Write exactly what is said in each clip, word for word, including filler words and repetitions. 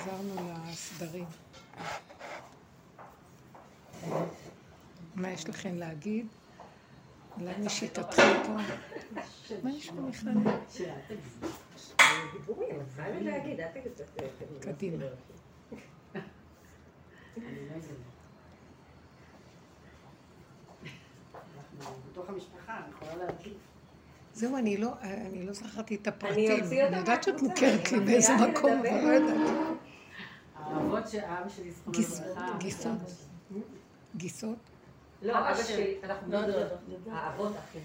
חזרנו לסדרים. מה יש לכם להגיד? למי שיתתחיל פה? מה יש פה בכלל? דיבורים, אז מה לי להגיד? אל תגיד את זה. קדימה. אנחנו בתוך המשפחה, אני יכולה להגיד. זהו, אני לא, אני לא זכרתי את הפרטים. אני יודעת שאת מוכרת לי באיזה מקום, אבל לא יודעת. האבות שאב שלי זכרונו לברכה. גיסות? גיסות? לא, אבא שלי, אנחנו מאוד רדות. האבות אחים.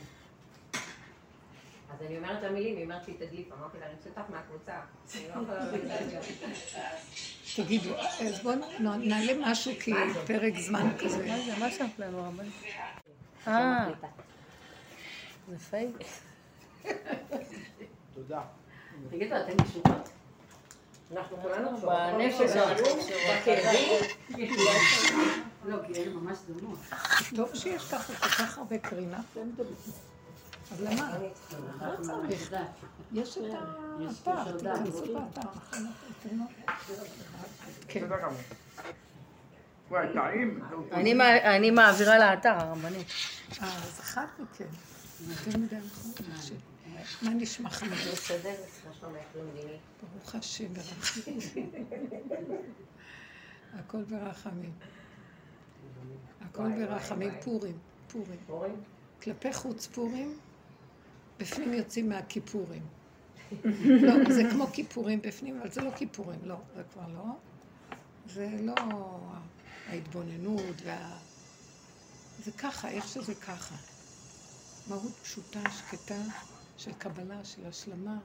אז אני אומרת למילים, היא אומרת לי תדליף, אמרתי לה, אני רוצה אותך מהקבוצה. אני לא יכולה להגיד את זה. תגידו, אז בואו נעלה משהו כפרק זמן כזה. מה זה? מה שאת לנו הרבה? אה. זה פייק. תודה. תגידו, אתם משובות. אנחנו כולנו משובות. בנפש הרעום, בקרבים. לא, כי אין ממש דמות. טוב שיש ככה כל כך הרבה קרינה. אז למה? לא צריך. יש את הפער, תתכנסו בפער. תודה רבה. וואי, טעים. אני מעבירה לאתר הרמנית. אז אחת מכן. יותר מדי נכון. מה נשמע חמד? אני מסתדרת, משהו מהקלומיני. ברוך השם ברחמים. הכל ברחמים. הכל ברחמים. פורים. פורים? כלפי חוץ פורים, בפנים יוצאים מהכיפורים. לא, זה כמו כיפורים בפנים, אבל זה לא כיפורים, לא, זה כבר לא. זה לא ההתבוננות וה... זה ככה, איך שזה ככה. מהות פשוטה, שקטה, של קבלה, של השלמה.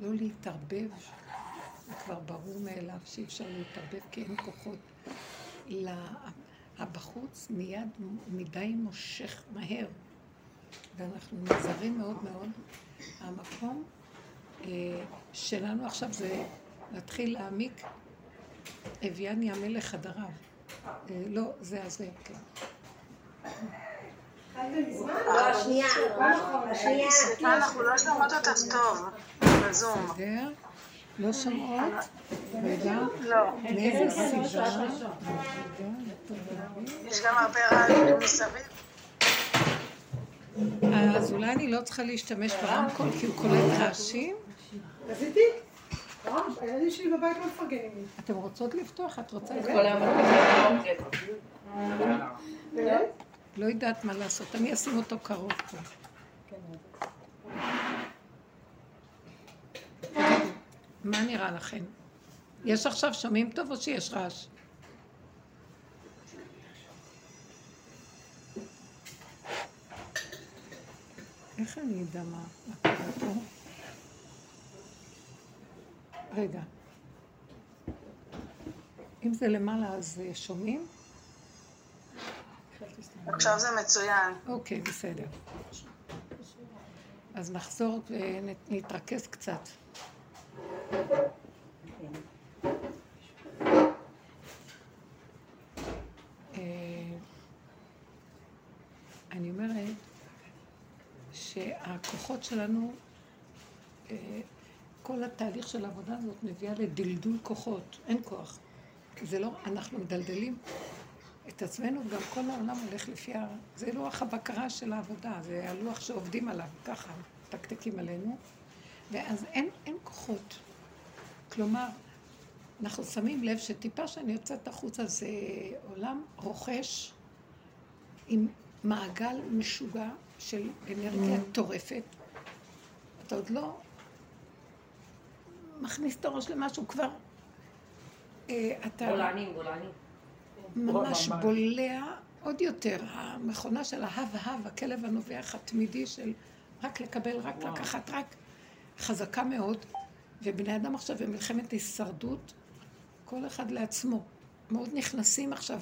לא להתערבב, זה כבר ברור מאליו שאי אפשר להתערבב כי אין כוחות. הבחוץ מיד מדי מושך מהר. ואנחנו נזרים מאוד מאוד. המקום שלנו עכשיו זה להתחיל להעמיק אביאני המלך חדריו. לא, זה עזר, כן. שנייה, שנייה. אנחנו לא שומעות אותה טוב, בזום. בסדר? לא שומעות? רגע? לא. מאיזה סיבה? יש גם הרבה רעיון מסביב. אז אולי אני לא צריכה להשתמש ברמקול כי הוא קולט רעשים? עשיתי? הילדים שלי בבית לא מפרגנים לי. אתם רוצות לפתוח? את רוצה? את כל המקום. לא יודעת מה לעשות, אני אשים אותו קרוב פה. מה נראה לכם? יש עכשיו שומעים טוב או שיש רעש? איך אני יודע מה קורה פה? רגע. אם זה למעלה אז שומעים? עכשיו זה מצוין. אוקיי, בסדר. אז נחזור ונתרכז קצת. אני אומרת שהכוחות שלנו, כל התהליך של העבודה הזאת מביאה לדלדול כוחות, אין כוח. זה לא, אנחנו מדלדלים את עצמנו, גם כל העולם הולך לפי, זה לוח הבקרה של העבודה, זה הלוח שעובדים עליו, ככה, תקתקים עלינו, ואז אין, אין כוחות. כלומר, אנחנו שמים לב שטיפה שאני יוצאת החוצה זה עולם רוכש עם מעגל משוגע של אנרגיה טורפת. אתה עוד לא מכניס את הראש למשהו כבר. בולענים, בולענים. ממש בולע עוד יותר. המכונה של ההב-הב, הכלב הנובח התמידי של רק לקבל, רק לקחת, רק חזקה מאוד. ובני אדם עכשיו במלחמת הישרדות, כל אחד לעצמו. מאוד נכנסים עכשיו,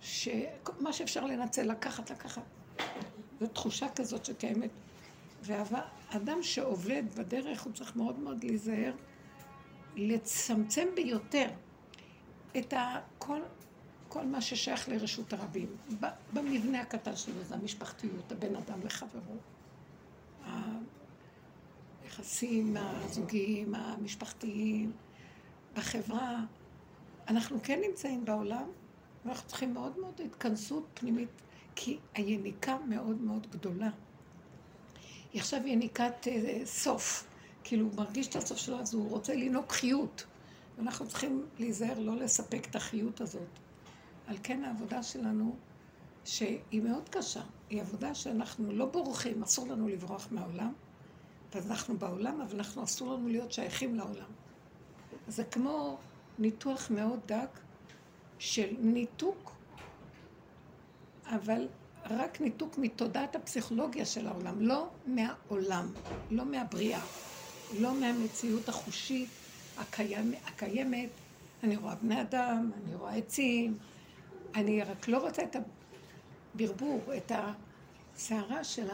שמה שאפשר לנצל, לקחת, לקחת. זו תחושה כזאת שקיימת. והאדם שעובד בדרך, הוא צריך מאוד מאוד להיזהר, לצמצם ביותר את כל, כל מה ששייך לרשות הרבים. במבנה הקטן שלו, זה המשפחתיות, הבן אדם וחברו. היחסים הזוגיים, המשפחתיים, בחברה, אנחנו כן נמצאים בעולם, ואנחנו צריכים מאוד מאוד התכנסות פנימית, כי היניקה מאוד מאוד גדולה. היא עכשיו יניקת סוף, כאילו הוא מרגיש את הסוף שלו, אז הוא רוצה לינוק חיות. ואנחנו צריכים להיזהר לא לספק את החיות הזאת. על כן העבודה שלנו, שהיא מאוד קשה, היא עבודה שאנחנו לא בורחים, אסור לנו לברוח מהעולם, אז אנחנו בעולם, אבל אנחנו אסור לנו להיות שייכים לעולם. אז זה כמו ניתוח מאוד דק של ניתוק, אבל רק ניתוק מתודעת הפסיכולוגיה של העולם, לא מהעולם, לא מהבריאה, לא מהמציאות החושית הקיימת. אני רואה בני אדם, אני רואה עצים, אני רק לא רוצה את הברבור, את הסערה של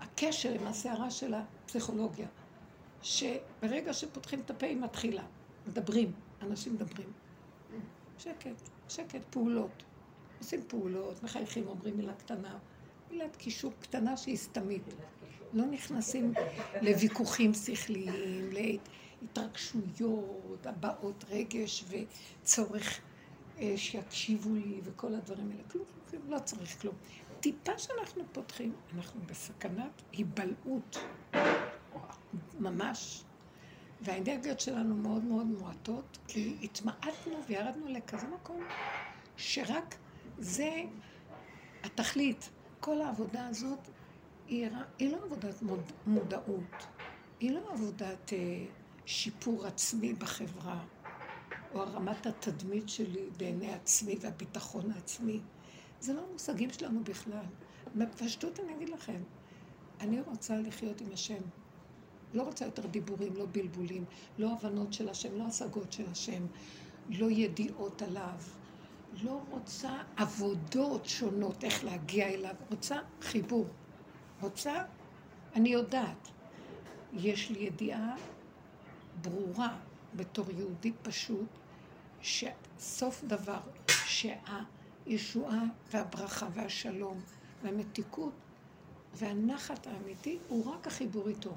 הקשר עם הסערה של הפסיכולוגיה, שברגע שפותחים את הפה היא מתחילה, מדברים, אנשים מדברים. שקט, שקט, פעולות. עושים פעולות, מחייכים, אומרים מילה קטנה, מילת קישור קטנה שהיא סתמית. לא נכנסים לוויכוחים שכליים, להתרגשויות, הבעות רגש וצורך שיקשיבו לי וכל הדברים האלה. כלום, כלום, לא צריך כלום. טיפה שאנחנו פותחים, אנחנו בסכנת היבלעות, ממש. והאנרגיות שלנו מאוד מאוד מועטות, כי התמעטנו וירדנו לכזה מקום, שרק זה התכלית. כל העבודה הזאת היא, היא לא עבודת מוד, מודעות, היא לא עבודת אה, שיפור עצמי בחברה, או הרמת התדמית שלי בעיני עצמי והביטחון העצמי. זה לא המושגים שלנו בכלל. בפשטות אני אגיד לכם, אני רוצה לחיות עם השם. לא רוצה יותר דיבורים, לא בלבולים, לא הבנות של השם, לא השגות של השם, לא ידיעות עליו, לא רוצה עבודות שונות, איך להגיע אליו, רוצה חיבור, רוצה, אני יודעת, יש לי ידיעה ברורה בתור יהודי פשוט, שסוף דבר שהישועה והברכה והשלום והמתיקות והנחת האמיתי הוא רק החיבור איתו.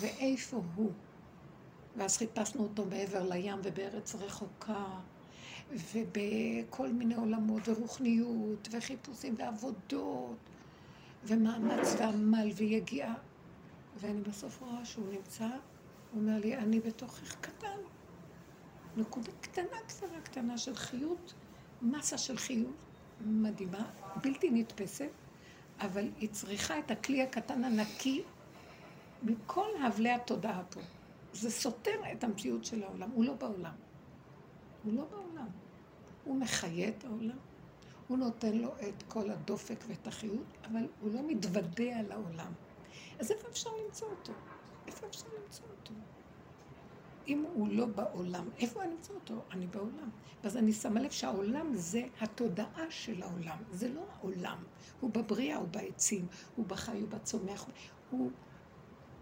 ואיפה הוא? ואז חיפשנו אותו בעבר לים ובארץ רחוקה ובכל מיני עולמות ורוחניות וחיפושים ועבודות ומאמץ ועמל ויגיעה, ואני בסוף רואה שהוא נמצא, הוא אומר לי, אני בתוכך קטן, נקודה קטנה קטנה קטנה של חיות, מסה של חיות מדהימה, בלתי נתפסת, אבל היא צריכה את הכלי הקטן הנקי מכל הבלי התודעה פה. זה סותר את המציאות של העולם, הוא לא בעולם. הוא לא בעולם. הוא מחיה את העולם, הוא נותן לו את כל הדופק ואת החיות, אבל הוא לא מתוודע על העולם. אז איפה אפשר למצוא אותו? איפה אפשר למצוא אותו? אם הוא לא בעולם, איפה אני למצוא אותו? אני בעולם. ואז אני שמה לב שהעולם זה התודעה של העולם. זה לא העולם. הוא בבריאה, הוא בעצים, הוא בחי, הוא בצומח, הוא...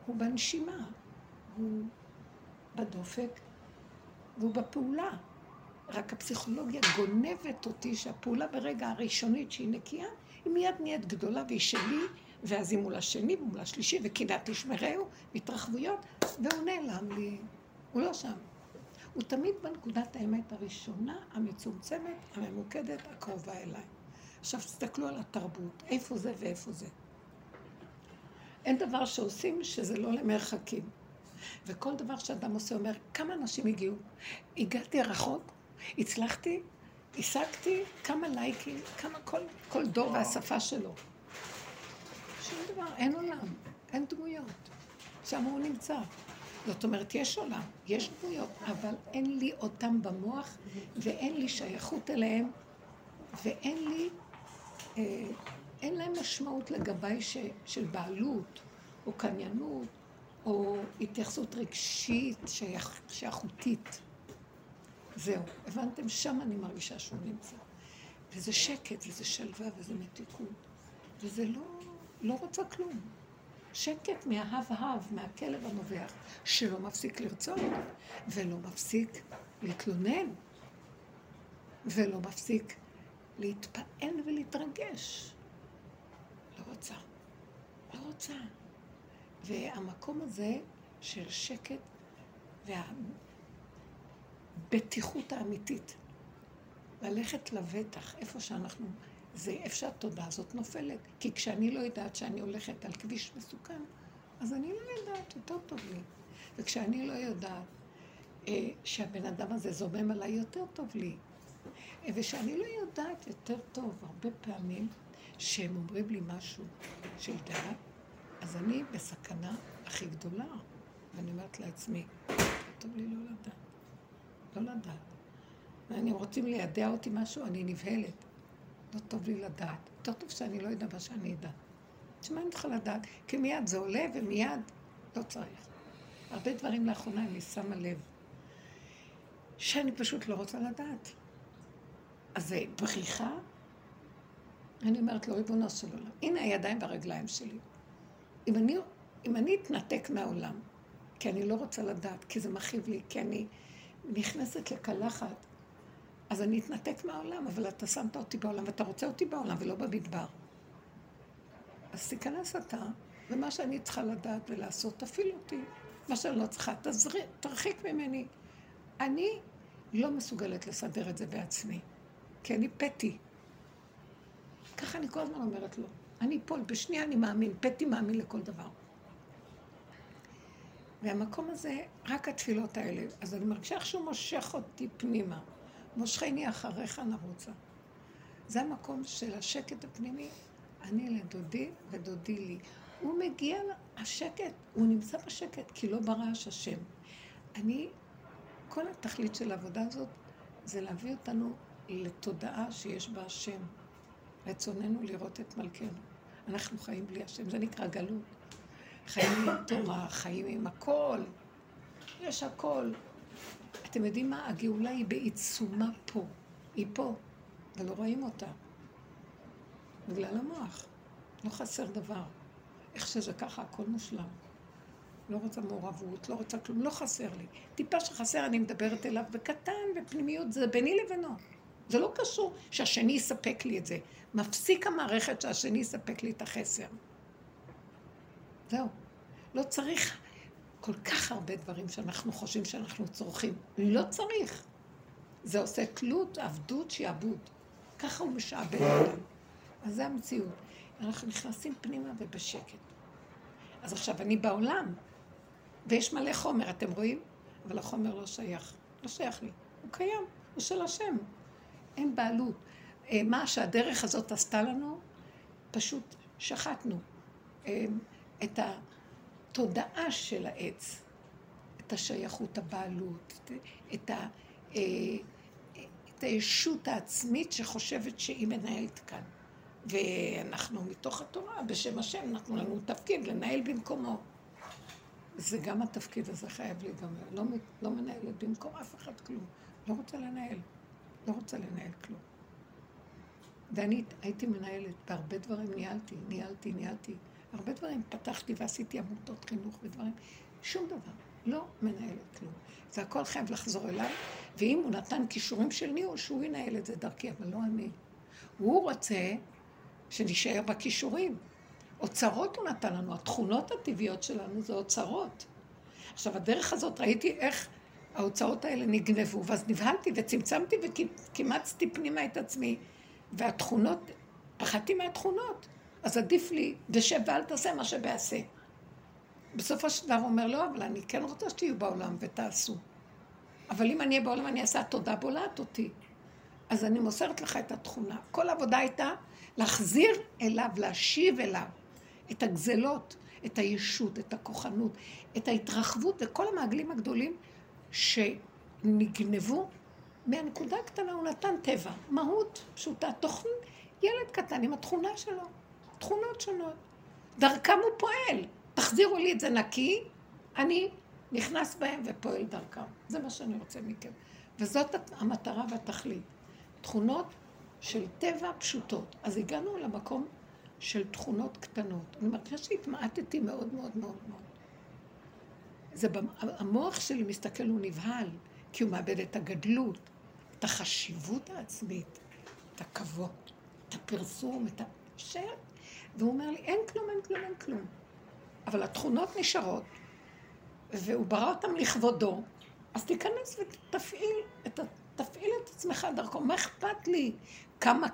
הוא בנשימה, הוא בדופק, והוא בפעולה. רק הפסיכולוגיה גונבת אותי שהפעולה ברגע הראשונית שהיא נקייה, היא מיד נהיית גדולה והיא שלי, ואז היא מול השני ומול השלישי, וכדעתי שמריהו, התרחבויות, והוא נעלם לי. הוא לא שם. הוא תמיד בנקודת האמת הראשונה, המצומצמת, הממוקדת, הקרובה אליי. עכשיו תסתכלו על התרבות, איפה זה ואיפה זה. אין דבר שעושים שזה לא למרחקים. וכל דבר שאדם עושה אומר, כמה אנשים הגיעו? הגעתי רחוק, הצלחתי, עסקתי, כמה לייקים, כמה כל, כל דור והשפה שלו. שום דבר, אין עולם, אין דמויות. שם הוא נמצא. זאת אומרת, יש עולם, יש דמויות, אבל אין לי אותם במוח, ואין לי שייכות אליהם, ואין לי... אה, אין להם משמעות לגבי ש, של בעלות, או קניינות, או התייחסות רגשית, שייכותית. זהו, הבנתם? שם אני מרגישה שהוא נמצא. וזה שקט, וזה שלווה, וזה מתיקות. וזה לא, לא רוצה כלום. שקט מההב-הב, מהכלב הנובח, שלא מפסיק לרצות, ולא מפסיק להתלונן, ולא מפסיק להתפעל ולהתרגש. לא רוצה, לא רוצה. והמקום הזה של שקט, הבטיחות האמיתית. ללכת לבטח, איפה שאנחנו, זה איפה שהתודעה הזאת נופלת. כי כשאני לא יודעת שאני הולכת על כביש מסוכן, אז אני לא יודעת, יותר טוב לי. וכשאני לא יודעת אה, שהבן אדם הזה זומם עליי, יותר טוב לי. אה, ושאני לא יודעת יותר טוב, הרבה פעמים שהם אומרים לי משהו של דעת, אז אני בסכנה הכי גדולה. ואני אומרת לעצמי, טוב לי לא לדעת, לא לדעת. ואני רוצים לידע אותי משהו, אני נבהלת. לא טוב לי לדעת. יותר טוב שאני לא יודע מה שאני אדע. שמה אני צריכה לדעת? כי מיד זה עולה ומיד לא צריך. הרבה דברים לאחרונה אני שמה לב, שאני פשוט לא רוצה לדעת. אז זה בריחה. אני אומרת לו, ריבונו של עולם, הנה הידיים והרגליים שלי. אם אני, אם אני אתנתק מהעולם, כי אני לא רוצה לדעת, כי זה מכאיב לי, כי אני נכנסת לקלחת, אז אני אתנתק מהעולם, אבל אתה שמת אותי בעולם, ואתה רוצה אותי בעולם ולא במדבר. אז תיכנס אתה, ומה שאני צריכה לדעת ולעשות, תפעיל אותי. מה שאני לא צריכה, תזריק, תרחיק ממני. אני לא מסוגלת לסדר את זה בעצמי, כי אני פתי. ככה אני כל הזמן אומרת לו. אני פול, בשנייה אני מאמין, פתי מאמין לכל דבר. והמקום הזה, רק התפילות האלה, אז אני מרגישה שהוא מושך אותי פנימה. מושכני אחריך נרוצה. זה המקום של השקט הפנימי, אני לדודי ודודי לי. הוא מגיע לשקט, הוא נמצא בשקט, כי לא ברעש השם. אני, כל התכלית של העבודה הזאת, זה להביא אותנו לתודעה שיש בה השם. רצוננו לראות את מלכנו. אנחנו חיים בלי השם, זה נקרא גלות. חיים עם תורה, חיים עם הכל. יש הכל. אתם יודעים מה? הגאולה היא בעיצומה פה. היא פה, ולא רואים אותה. בגלל המוח. לא חסר דבר. איך שזה ככה, הכל מושלם. לא רוצה מעורבות, לא רוצה כלום, לא חסר לי. טיפה שחסר, אני מדברת אליו בקטן, בפנימיות, זה ביני לבינו. זה לא קשור שהשני יספק לי את זה. מפסיק המערכת שהשני יספק לי את החסר. זהו. לא צריך כל כך הרבה דברים שאנחנו חושבים שאנחנו צורכים. לא צריך. זה עושה תלות, עבדות, שיעבוד. ככה הוא משעבד אותם. אז זה המציאות. אנחנו נכנסים פנימה ובשקט. אז עכשיו אני בעולם, ויש מלא חומר, אתם רואים? אבל החומר לא שייך. לא שייך לי. הוא קיים, הוא של השם. אין בעלות. מה שהדרך הזאת עשתה לנו, פשוט שחטנו. את התודעה של העץ, את השייכות, הבעלות, את, ה, את הישות העצמית שחושבת שהיא מנהלת כאן. ואנחנו מתוך התורה, בשם השם, נתנו לנו תפקיד לנהל במקומו. זה גם התפקיד הזה חייב להיגמר. לא, לא מנהלת במקום אף אחד כלום. לא רוצה לנהל. לא רוצה לנהל כלום. ואני הייתי מנהלת, בהרבה דברים ניהלתי, ניהלתי, ניהלתי. הרבה דברים פתחתי ועשיתי עמותות חינוך ודברים. שום דבר. לא מנהלת כלום. זה הכל חייב לחזור אליו, ואם הוא נתן קישורים של ניהול, שהוא ינהל את זה דרכי, אבל לא אני. הוא רוצה שנשאר בקישורים. אוצרות הוא נתן לנו, התכונות הטבעיות שלנו זה אוצרות. עכשיו, הדרך הזאת ראיתי איך האוצרות האלה נגנבו, ואז נבהלתי וצמצמתי וכימצתי פנימה את עצמי, והתכונות, פחדתי מהתכונות. אז עדיף לי, בשב ואל תעשה מה שבעשה. בסוף השדר אומר, לא, אבל אני כן רוצה שתהיו בעולם ותעשו. אבל אם אני אהיה בעולם, אני אעשה תודה בולעת אותי. אז אני מוסרת לך את התכונה. כל העבודה הייתה להחזיר אליו, להשיב אליו, את הגזלות, את הישות, את הכוחנות, את ההתרחבות, וכל המעגלים הגדולים שנגנבו. מהנקודה הקטנה הוא נתן טבע, מהות פשוטה, תוכן ילד קטן עם התכונה שלו. תכונות שונות. דרכם הוא פועל. תחזירו לי את זה נקי, אני נכנס בהם ופועל דרכם. זה מה שאני רוצה מכם. וזאת המטרה והתכלית. תכונות של טבע פשוטות. אז הגענו למקום של תכונות קטנות. אני מרגישה שהתמעטתי מאוד מאוד מאוד מאוד. זה המוח שלי מסתכל, הוא נבהל, כי הוא מאבד את הגדלות, את החשיבות העצמית, את הכבוד, את הפרסום, את השאר. והוא אומר לי, אין כלום, אין כלום, אין כלום. אבל התכונות נשארות, והוא ברא אותם לכבודו, אז תיכנס ותפעיל את, תפעיל את עצמך דרכו. מה אכפת לי כמה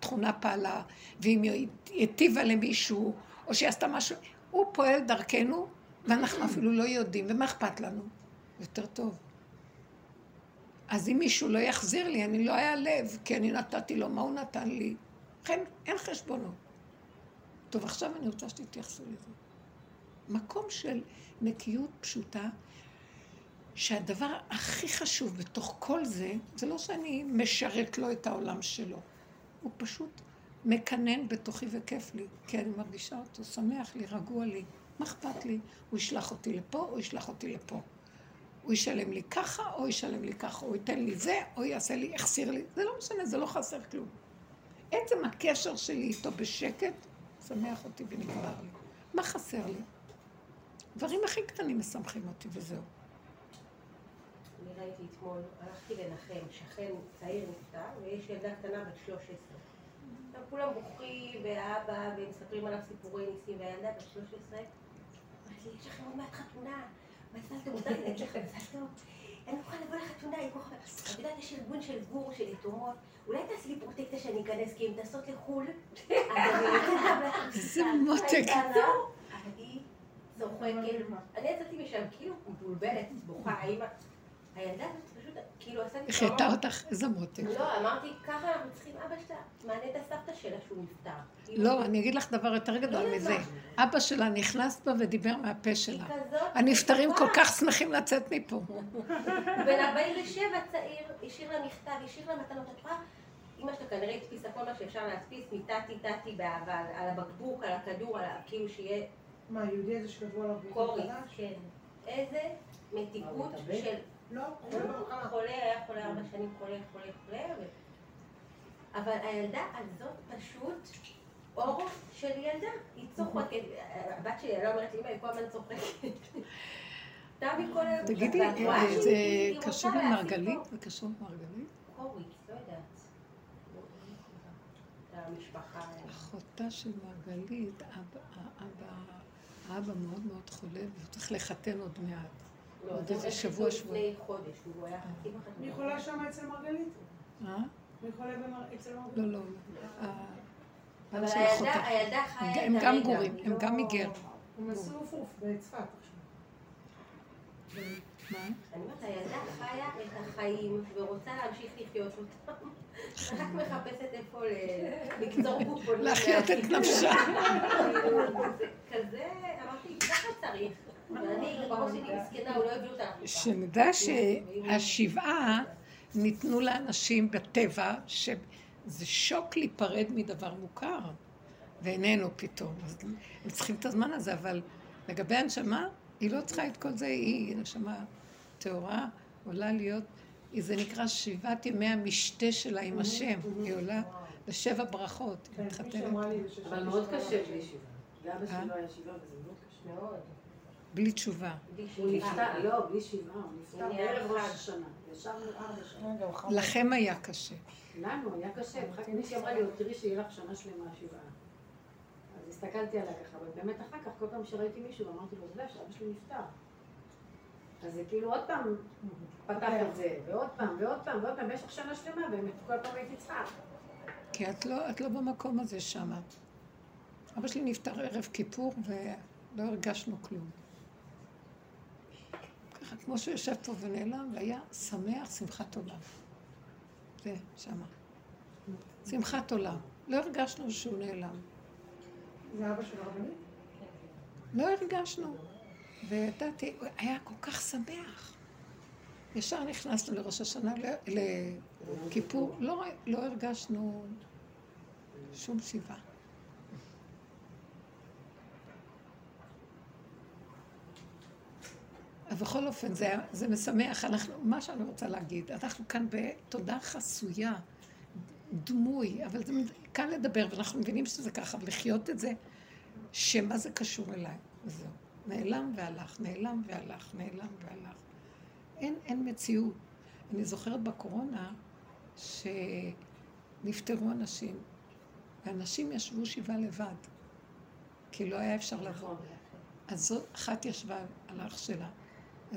תכונה פעלה, ואם היא יטיבה למישהו, או שהיא עשתה משהו, הוא פועל דרכנו, ואנחנו אפילו לא יודעים, ומה אכפת לנו? יותר טוב. אז אם מישהו לא יחזיר לי, אני לא היה לב, כי אני נתתי לו, מה הוא נתן לי? לכן אין חשבונות. טוב, עכשיו אני רוצה שתתייחסו לזה. מקום של נקיות פשוטה, שהדבר הכי חשוב בתוך כל זה, זה לא שאני משרת לו את העולם שלו. הוא פשוט מקנן בתוכי וכיף לי, כי אני מרגישה אותו, שמח לי, רגוע לי, מה אכפת לי? הוא ישלח אותי לפה, הוא ישלח אותי לפה. הוא ישלם לי ככה, או ישלם לי ככה, הוא ייתן לי זה, או יעשה לי, יחסיר לי. זה לא משנה, זה לא חסר כלום. עצם הקשר שלי איתו בשקט, שמח אותי ונגמר לי. מה חסר לי? דברים הכי קטנים משמחים אותי וזהו. אני ראיתי אתמול, הלכתי לנחם, שכן צעיר נפטר, ויש ילדה קטנה בת שלוש עשרה. כולם בוכים, ואבא, ומספרים עליו סיפורי ניסים, והילדה בת שלוש עשרה, אמרתי, יש לכם עוד מעט חתונה, מזלתם אותה, יש לכם מזלתם. אני מוכן לבוא לחתונה, אני מוכן... את יודעת, יש ארגון של גור, של יתומות, אולי תעשי לי פרוטקציה שאני אכנס, כי אם תעשות לחול, זה מותק. אבל היא זורחקת, אני יצאתי משם, כאילו מבולבלת, בוכה, האמא. הילדה פשוט כאילו עשה לי... חייתה אותך, איזה מותק. לא, אמרתי, ככה אנחנו צריכים אבא שלה, מענה את הסבתא שלה שהוא נפטר. לא, אני אגיד לך דבר יותר גדול מזה. אבא שלה נכנס בה ודיבר מהפה שלה. הנפטרים כל כך שמחים לצאת מפה. בין ארבעים ושבע צעיר, השאיר לה מכתב, השאיר לה מתנות הפרעה. אמא שלה כנראה התפיסה כל מה שאפשר להספיס, מיטתי, טתי באהבה, על הבקבוק, על הכדור, כאילו שיהיה... מה, יהודי איזה שקבוע עליו? קורי, כן. איזה מתיקות של... לא, חולה, היה חולה ארבע שנים, חולה, חולה, חולה, אבל הילדה הזאת פשוט אור של ילדה, היא צוחקת, הבת שלי, אני לא אומרת, אמא, היא כל הזמן צוחקת. תגידי, זה קשור במרגלית? זה קשור במרגלית? אורי, לא יודעת. המשפחה... אחותה של מרגלית, האבא מאוד מאוד חולה, והוא צריך לחתן עוד מעט. עוד איזה שבוע, שבוע. מי חולה שם אצל מרגלית? אה? מי חולה אצל מרגלית? לא, לא. אבל הילדה חיה את הרגע. הם גם גורים, הם גם מגר. הוא מסור ופוף בצפת עכשיו. מה? אני אומרת, הילדה חיה את החיים ורוצה להמשיך לחיות אותם. רק מחפשת איפה לקצור קופון. לחיות את נפשה. כזה, אמרתי, ככה צריך. שנדע שהשבעה ניתנו לאנשים בטבע שזה שוק להיפרד מדבר מוכר ואיננו פתאום, אז הם צריכים את הזמן הזה, אבל לגבי הנשמה היא לא צריכה את כל זה, היא נשמה טהורה, עולה להיות, זה נקרא שבעת ימי המשתה שלה עם השם, היא עולה לשבע ברכות, היא מתחתנת. אבל מאוד קשה בישיבה, גם בשבעה ישיבה וזה מאוד קשה מאוד. בלי תשובה. הוא נפטר, לא, בלי שבעה, הוא נפטר בערב ראש השנה. ישר ארבע שנה. לכם היה קשה. לנו, היה קשה. אחר כך מישהי אמרה לי, תראי שיהיה לך שנה שלמה שבעה. אז הסתכלתי עליה ככה, אבל באמת אחר כך, כל פעם שראיתי מישהו, אמרתי לו, זה שאבא שלי נפטר. אז זה כאילו עוד פעם פתח את זה, ועוד פעם, ועוד פעם, ועוד פעם, יש לך שנה שלמה, באמת כל פעם הייתי צריכה. כי את לא במקום הזה שמה. אבא שלי נפטר ערב כיפור, ולא הרגשנו כלום. כמו שהוא יושב פה ונעלם, והיה שמח, שמחת עולם. זה, שמה. שמחת עולם. לא הרגשנו שהוא נעלם. זה אבא של הרבנית? לא הרגשנו. וידעתי, היה כל כך שמח. ישר נכנסנו לראש השנה, לכיפור, לא הרגשנו שום שבעה. אבל בכל אופן, זה, זה משמח, אנחנו, מה שאני רוצה להגיד, אנחנו כאן בתודה חסויה, דמוי, אבל זה כאן לדבר, ואנחנו מבינים שזה ככה, ולחיות את זה, שמה זה קשור אליי, זהו. נעלם והלך, נעלם והלך, נעלם והלך. אין, אין מציאות. אני זוכרת בקורונה, שנפטרו אנשים, ואנשים ישבו שבעה לבד, כי לא היה אפשר לבוא. אז אחת ישבה על האח שלה,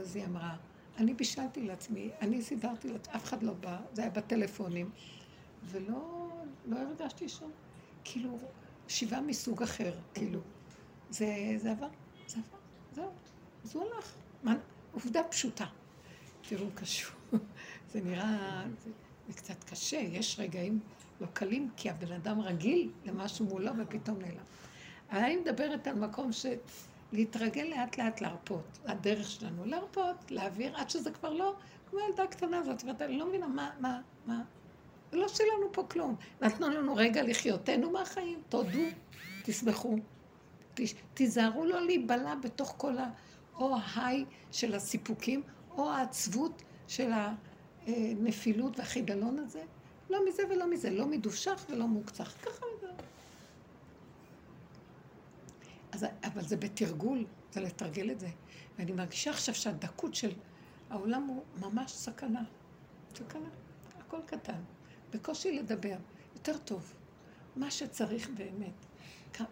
אז היא אמרה, אני בישלתי לעצמי, אני סידרתי לעצמי, אף אחד לא בא, זה היה בטלפונים, ולא לא הרגשתי שם, כאילו, שבעה מסוג אחר, כאילו. זה, זה עבר, זה עבר, זהו, אז הוא הלך. מה, עובדה פשוטה. תראו, קשור, זה נראה, זה, זה קצת קשה, יש רגעים לא קלים, כי הבן אדם רגיל למשהו מולו ופתאום נעלם. אבל אני מדברת על מקום ש... להתרגל לאט לאט להרפות, הדרך שלנו להרפות, להעביר, עד שזה כבר לא, כמו הילדה הקטנה הזאת, ואתה לא מבינה מה, מה, מה, לא שלנו פה כלום. נתנו לנו רגע לחיותנו מהחיים, תודו, תסמכו, תיזהרו לא להיבלע בתוך כל ה... או ההיי של הסיפוקים, או העצבות של הנפילות והחידלון הזה, לא מזה ולא מזה, לא מדושך ולא מוקצח, ככה מזה. אז, אבל זה בתרגול, זה לתרגל את זה. ואני מרגישה עכשיו שהדקות של העולם הוא ממש סכנה. סכנה, הכל קטן. בקושי לדבר, יותר טוב. מה שצריך באמת.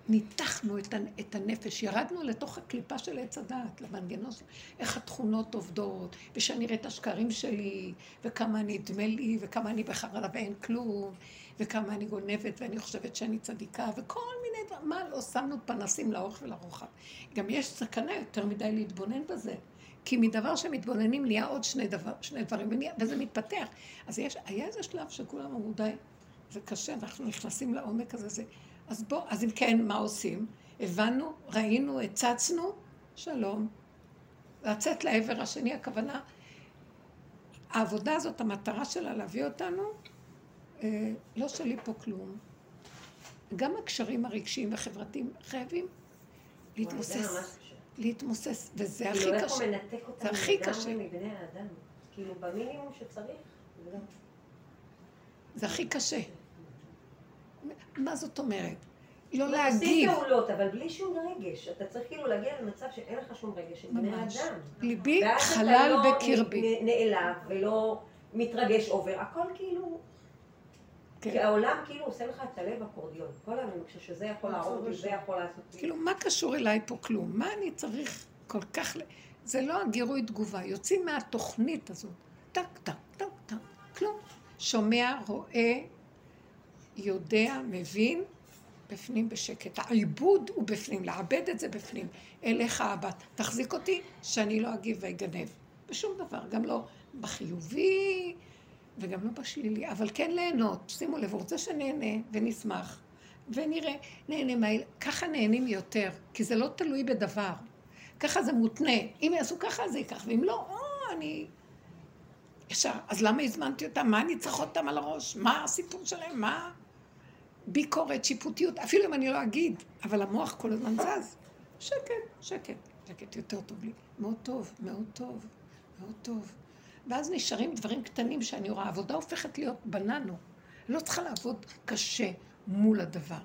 ניתחנו את הנפש, ירדנו לתוך הקליפה של עץ הדעת, למנגנון, איך התכונות עובדות, ושאני אראה את השקרים שלי, וכמה אני נדמה לי, וכמה אני בחרדה ואין כלום, וכמה אני גונבת ואני חושבת שאני צדיקה, וכל מיני דבר, מה לא שמנו פנסים לאורך ולרוחב. גם יש סכנה יותר מדי להתבונן בזה, כי מדבר שמתבוננים נהיה עוד שני, דבר, שני דברים, וזה מתפתח. אז יש, היה איזה שלב שכולם אמרו די, זה קשה, אנחנו נכנסים לעומק הזה, זה... אז בוא, אז אם כן, מה עושים? הבנו, ראינו, הצצנו, שלום. לצאת לעבר השני, הכוונה, העבודה הזאת, המטרה שלה להביא אותנו, אה, לא שלי פה כלום. גם הקשרים הרגשיים והחברתיים חייבים להתמוסס, להתמוסס, וזה הכי קשה. זה הכי קשה. כאילו במינימום שצריך, זה הכי קשה. מה זאת אומרת? לא להגיב. עושים פעולות, אבל בלי שום רגש. אתה צריך כאילו להגיע למצב שאין לך שום רגש. ממש. ליבי חלל בקרבי. נעלב ולא מתרגש עובר. הכל כאילו... כי העולם כאילו עושה לך את הלב אקורדיון. כל המקשה שזה יכול להראות וזה יכול לעשות... כאילו, מה קשור אליי פה כלום? מה אני צריך כל כך... זה לא הגירוי תגובה. יוצאים מהתוכנית הזאת. טק, טק, טק, טק. כלום. שומע, רואה... יודע, מבין, בפנים בשקט. העיבוד הוא בפנים, לעבד את זה בפנים. אליך אבא, תחזיק אותי שאני לא אגיב ואגנב. בשום דבר, גם לא בחיובי וגם לא בשלילי, אבל כן ליהנות. שימו לב, הוא רוצה שנהנה ונשמח ונראה, נהנה מהיל. ככה נהנים יותר, כי זה לא תלוי בדבר. ככה זה מותנה. אם יעשו ככה, זה ייקח, ואם לא, אה, אני... ישר, אז למה הזמנתי אותם? מה אני צריך אותם על הראש? מה הסיפור שלהם? מה? ביקורת, שיפוטיות, אפילו אם אני לא אגיד, אבל המוח כל הזמן זז. שקט, שקט, שקט, יותר טוב לי. מאוד טוב, מאוד טוב, מאוד טוב. ואז נשארים דברים קטנים שאני רואה, העבודה הופכת להיות בננו. לא צריכה לעבוד קשה מול הדבר.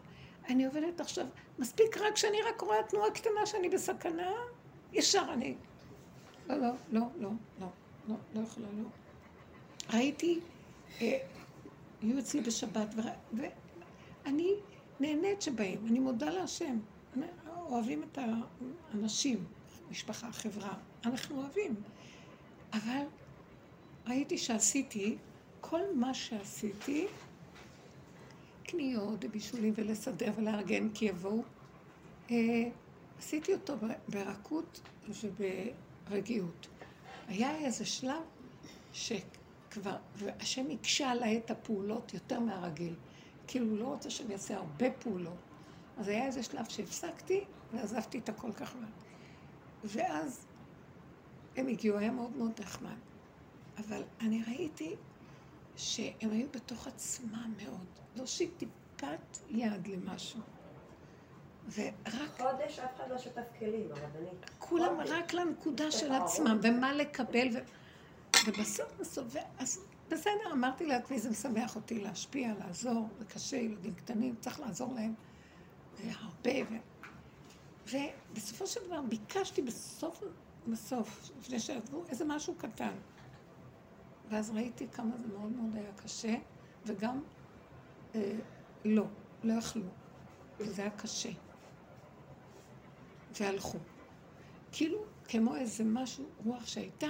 אני עובדת עכשיו, מספיק רק שאני רק רואה תנועה קטנה שאני בסכנה, ישר אני. לא, לא, לא, לא, לא, לא, לא יכולה, לא. ראיתי, אה, היו אצלי בשבת, ורא... ו... אני נהנית שבהם, אני מודה להשם. אוהבים את האנשים, משפחה, חברה, אנחנו אוהבים. אבל ראיתי שעשיתי, כל מה שעשיתי, קניות, בישולים ולסדר ולארגן כי יבואו, עשיתי אותו ברכות וברגיעות. היה איזה שלב שכבר, והשם הקשה עליי את הפעולות יותר מהרגיל. כאילו לא רוצה שאני אעשה הרבה פעולות. אז היה איזה שלב שהפסקתי, ועזבתי את הכל כך מעט. ואז הם הגיעו, היה מאוד מאוד נחמד. אבל אני ראיתי שהם היו בתוך עצמם מאוד. לא שטיפת יד למשהו. ורק... חודש, אף אחד לא שטף כלים, הרבנית. כולם רק לנקודה של עצמם, ומה לקבל, ו... ובסוף בסוף, ואז... בסדר, אמרתי לעצמי, זה משמח אותי להשפיע, לעזור, זה קשה, ילדים קטנים, צריך לעזור להם, הרבה. ו... ובסופו של דבר ביקשתי בסוף, בסוף, לפני שעזבו, איזה משהו קטן. ואז ראיתי כמה זה מאוד מאוד היה קשה, וגם אה, לא, לא יכלו, וזה היה קשה. והלכו. כאילו כמו איזה משהו, רוח שהייתה,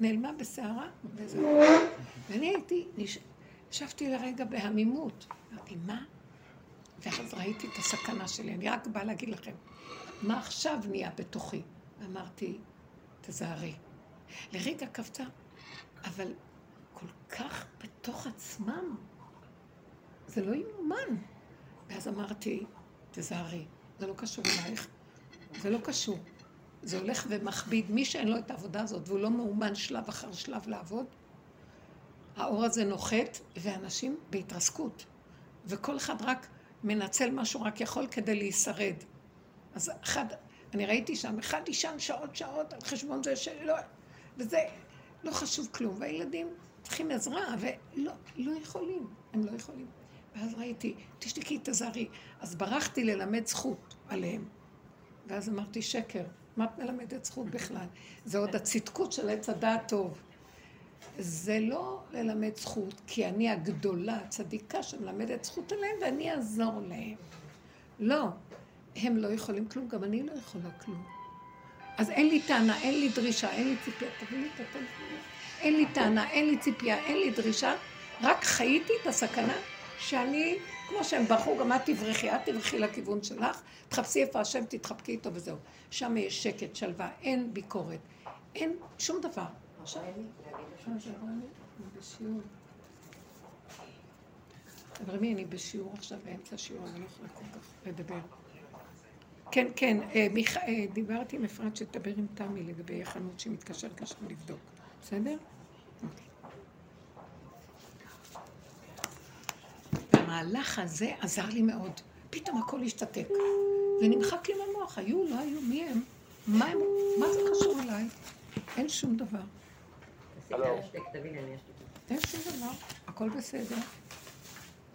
ונעלמה בשערה, וזהו. ואני הייתי, נשבתי לרגע בהמימות. אמרתי, מה? ואז ראיתי את הסכנה שלי, אני רק באה להגיד לכם, מה עכשיו נהיה בתוכי? אמרתי, תזהרי. לרגע קפצה, אבל כל כך בתוך עצמם, זה לא יאומן. ואז אמרתי, תזהרי, זה לא קשור אלייך, זה לא קשור. זה הולך ומכביד, מי שאין לו את העבודה הזאת, והוא לא מאומן שלב אחר שלב לעבוד, האור הזה נוחת, ואנשים בהתרסקות. וכל אחד רק מנצל מה שהוא רק יכול כדי להישרד. אז אחד, אני ראיתי שם, אחד ישן שעות שעות על חשבון זה שלא, וזה לא חשוב כלום, והילדים צריכים עזרה, ולא לא יכולים, הם לא יכולים. ואז ראיתי, תשתקי, תזהרי, אז ברחתי ללמד זכות עליהם. ואז אמרתי, שקר, מה את מלמדת זכות בכלל? זה עוד הצדקות של עץ הדעת טוב. זה לא ללמד זכות, כי אני הגדולה, הצדיקה שמלמדת זכות עליהם, ואני אעזור להם. לא, הם לא יכולים כלום, גם אני לא יכולה כלום. אז אין לי טענה, אין לי דרישה, אין לי ציפייה, תביני את הטלפון. אין לי טענה, אין לי ציפייה, אין לי דרישה, רק חייתי את הסכנה שאני, כמו שהם ברחו, גם את תברכי, את תברכי לכיוון שלך, תחפשי איפה השם, תתחבקי איתו וזהו. שם יש שקט, שלווה, אין ביקורת, אין שום דבר. עכשיו, תברמי, אני בשיעור עכשיו, באמצע השיעור, אני לא יכולה כל כך לדבר. כן, כן, דיברתי עם אפרת שתדבר עם תמי לגבי החנות שמתקשר קשה לבדוק, בסדר? המהלך הזה עזר לי מאוד, פתאום הכל השתתק, ונמחק לי במוח, היו, לא היו, מי הם? מה הם? מה זה קשור אליי? אין שום דבר. אין שום דבר, הכל בסדר.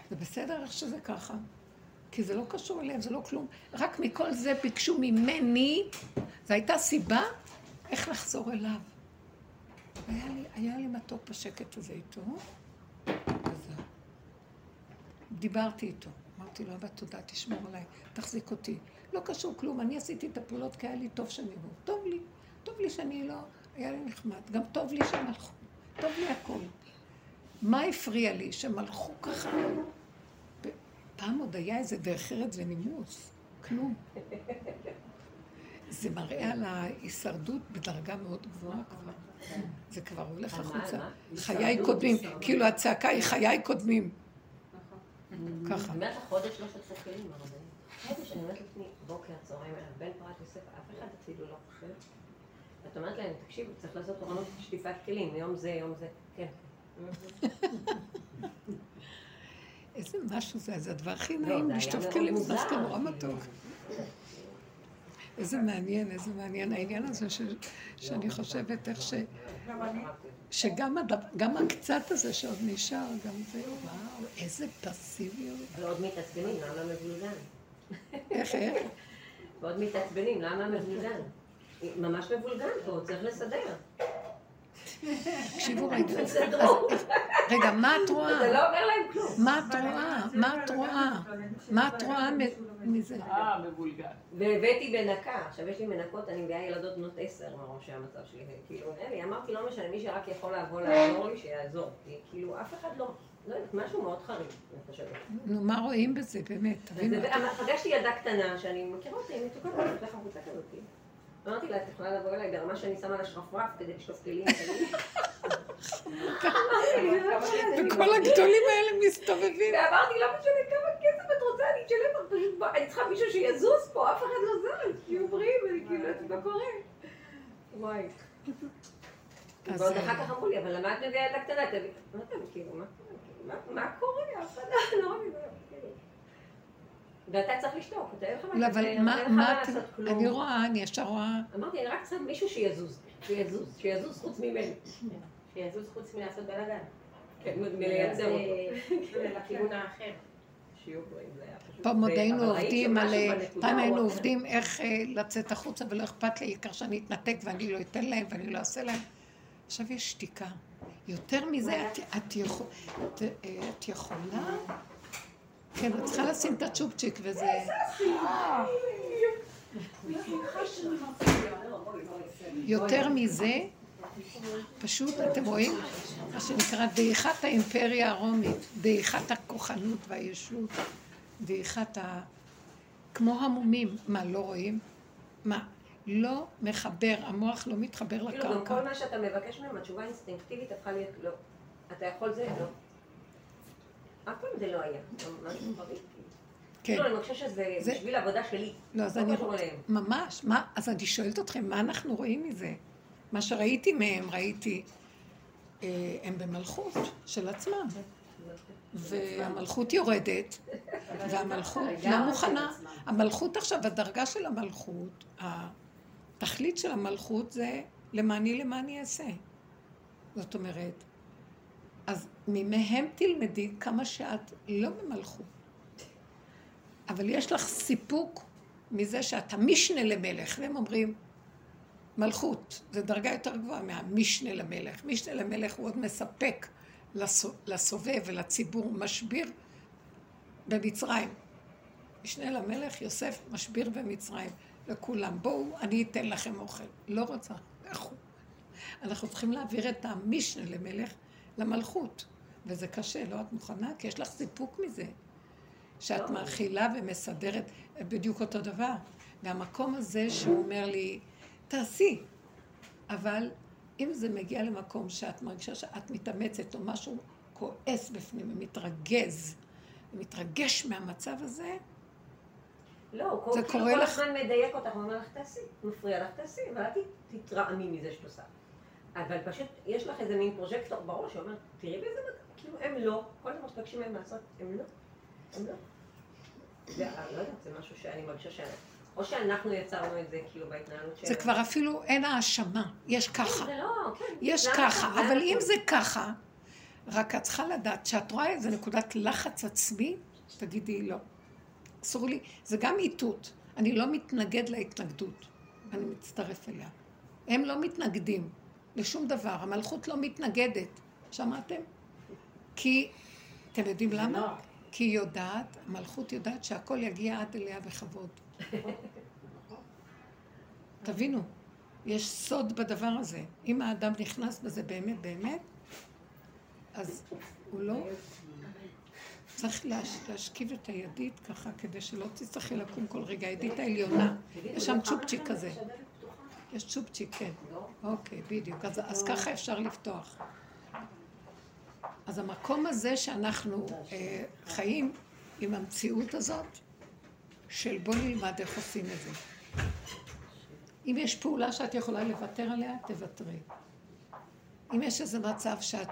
זה בסדר איך שזה ככה, כי זה לא קשור אליהם, זה לא כלום. רק מכל זה ביקשו ממני, זו הייתה סיבה איך לחזור אליו. היה לי, היה לי מתוק בשקט הזה איתו, וזהו. דיברתי איתו, אמרתי לו, אבא, תודה, תשמור עליי, תחזיק אותי. לא קשור כלום, אני עשיתי את הפעולות כי היה לי טוב שאני בוא. טוב לי, טוב לי שאני לא, היה לי נחמד, גם טוב לי שהם הלכו, טוב לי הכל. מה הפריע לי? שהם הלכו ככה? פעם עוד היה איזה דרך ארץ ונימוס, כלום. זה מראה על ההישרדות בדרגה מאוד גבוהה כבר. זה כבר הולך החוצה. חיי קודמים, כאילו הצעקה היא חיי קודמים. ככה. אני אומרת לך חודש לא שצריך כלים, הרבה. חודש, אני אומרת לפני בוקר, צהריים, בן פרט יוסף, אף אחד אפילו לא חושב. ואת אומרת להם, תקשיב, צריך לעשות תורנות שטיפת כלים, יום זה, יום זה, כן. איזה משהו זה, זה הדבר הכי נעים, לשטוף כלים, זה דווקא נורא מתוק. איזה מעניין, איזה מעניין העניין הזה שאני חושבת איך ש... שגם הקצת הזה שעוד נשאר, גם זה, וואו, איזה פסיביות. ועוד מתעצבנים, למה מבולגן? איך, איך? ועוד מתעצבנים, למה מבולגן? ממש מבולגן פה, צריך לסדר. תקשיבו רגע, רגע, מה את רואה? זה לא אומר להם כלום. מה את רואה? מה את רואה? מה את רואה מזה? אה, מבולגן. והבאתי בנקה, עכשיו יש לי מנקות, אני מביאה ילדות בנות עשר, מרוב שהמצב שלי, כאילו, אלי, אמרתי, לא משנה, מי שרק יכול לעבור לעזור לי, שיעזור. כאילו, אף אחד לא, לא יודעת, משהו מאוד חריג, אני חושבת. נו, מה רואים בזה, באמת? פגשתי ילדה קטנה, שאני מכירה אותה, היא מתוקה, אני מתלך החוצה כזאת. אמרתי לה, את יכולה לבוא אליי ברמה שאני שמה לה שרפרף כדי לשלוף כלים. וכל הגדולים האלה מסתובבים. ואמרתי, לא משנה כמה כסף את רוצה, אני אשלם, פשוט אני צריכה מישהו שיזוז פה, אף אחד לא זז, שיהיו בריאים, אני כאילו, את מה קורה? וואי. ועוד אחר כך אמרו לי, אבל למה את מביאה את הקטנה? מה אתה מכיר? מה קורה? אף אחד לא מבין. ואתה צריך לשתוק, אתה אין לך מה לעשות כלום. אני רואה, אני ישר רואה. אמרתי, אני רק צריך מישהו שיזוז, שיזוז, שיזוז חוץ ממני. שיזוז חוץ מלעשות בלגן. כן, מלייצר אותו. לכיוון האחר. שיהיו פה, אם זה היה פשוט. פעם עוד היינו עובדים על... פעם היינו עובדים איך לצאת החוצה ולא אכפת לי, עיקר שאני אתנתק ואני לא אתן להם ואני לא אעשה להם. עכשיו יש שתיקה. יותר מזה, את יכולה... כן, את צריכה לשים את הצ'ופצ'יק וזה... איזה עשירה! יותר מזה, פשוט אתם רואים, מה שנקרא דעיכת האימפריה הרומית, דעיכת הכוחנות והישות, דעיכת ה... כמו המומים, מה לא רואים? מה? לא מחבר, המוח לא מתחבר לקרקע. כאילו גם כל מה שאתה מבקש מהם, התשובה האינסטינקטיבית הפכה להיות לא. אתה יכול זה, לא. אף פעם זה לא היה, משהו בריא. כן. לא, אני חושב שזה בשביל העבודה שלי. לא, אז אני רואה, ממש, אז אני שואלת אתכם, מה אנחנו רואים מזה? מה שראיתי מהם, ראיתי, הם במלכות של עצמם. והמלכות יורדת, והמלכות לא מוכנה. המלכות עכשיו, הדרגה של המלכות, התכלית של המלכות זה למעני למעני אעשה. זאת אומרת, אז ממהם תלמדי כמה שאת לא במלכות. אבל יש לך סיפוק מזה שאתה משנה למלך, והם אומרים, מלכות, זו דרגה יותר גבוהה מהמשנה למלך. משנה למלך הוא עוד מספק לסובב ולציבור, משביר במצרים. משנה למלך, יוסף, משביר במצרים. לכולם, בואו, אני אתן לכם אוכל. לא רוצה, אנחנו. אנחנו צריכים להעביר את המשנה למלך למלכות. וזה קשה, לא את מוכנה? כי יש לך סיפוק מזה. שאת מאכילה ומסדרת בדיוק אותו דבר. והמקום הזה שהוא אומר לי, תעשי, אבל אם זה מגיע למקום שאת מרגישה שאת מתאמצת או משהו כועס בפנים ומתרגז, ומתרגש מהמצב הזה, לא, כל הזמן מדייק אותך ואומר לך תעשי, מפריע לך תעשי, אבל תתרעמי מזה שאת עושה. אבל פשוט יש לך איזה מין פרוג'קטור בראש שאומר, תראי באיזה מקום, כאילו הם לא, כל הזמן שתבקשים מהם לעשות, הם לא, הם לא. זה משהו שאני מרגישה שאני... או שאנחנו יצרנו את זה, כאילו, בהתנהלות של... זה כבר אפילו אין האשמה, יש ככה. זה לא, כן. יש ככה, אבל אם זה ככה, רק את צריכה לדעת, שאת רואה איזה נקודת לחץ עצמי, תגידי לא. אסור לי, זה גם איתות. אני לא מתנגד להתנגדות, אני מצטרף אליה. הם לא מתנגדים לשום דבר, המלכות לא מתנגדת. שמעתם? כי, אתם יודעים למה? כי היא יודעת, המלכות יודעת שהכל יגיע עד אליה בכבוד. תבינו, יש סוד בדבר הזה. אם האדם נכנס בזה באמת באמת, אז הוא לא צריך להשכיב את הידית ככה, כדי שלא תצטרכי לקום כל רגע, הידית העליונה. יש שם צ'ופצ'יק כזה. יש צ'ופצ'יק, כן. אוקיי, בדיוק. אז, אז ככה אפשר לפתוח. אז המקום הזה שאנחנו אה, חיים עם המציאות הזאת, של בוא נלמד איך עושים את זה. אם יש פעולה שאת יכולה לוותר עליה, תוותרי. אם יש איזה מצב שאת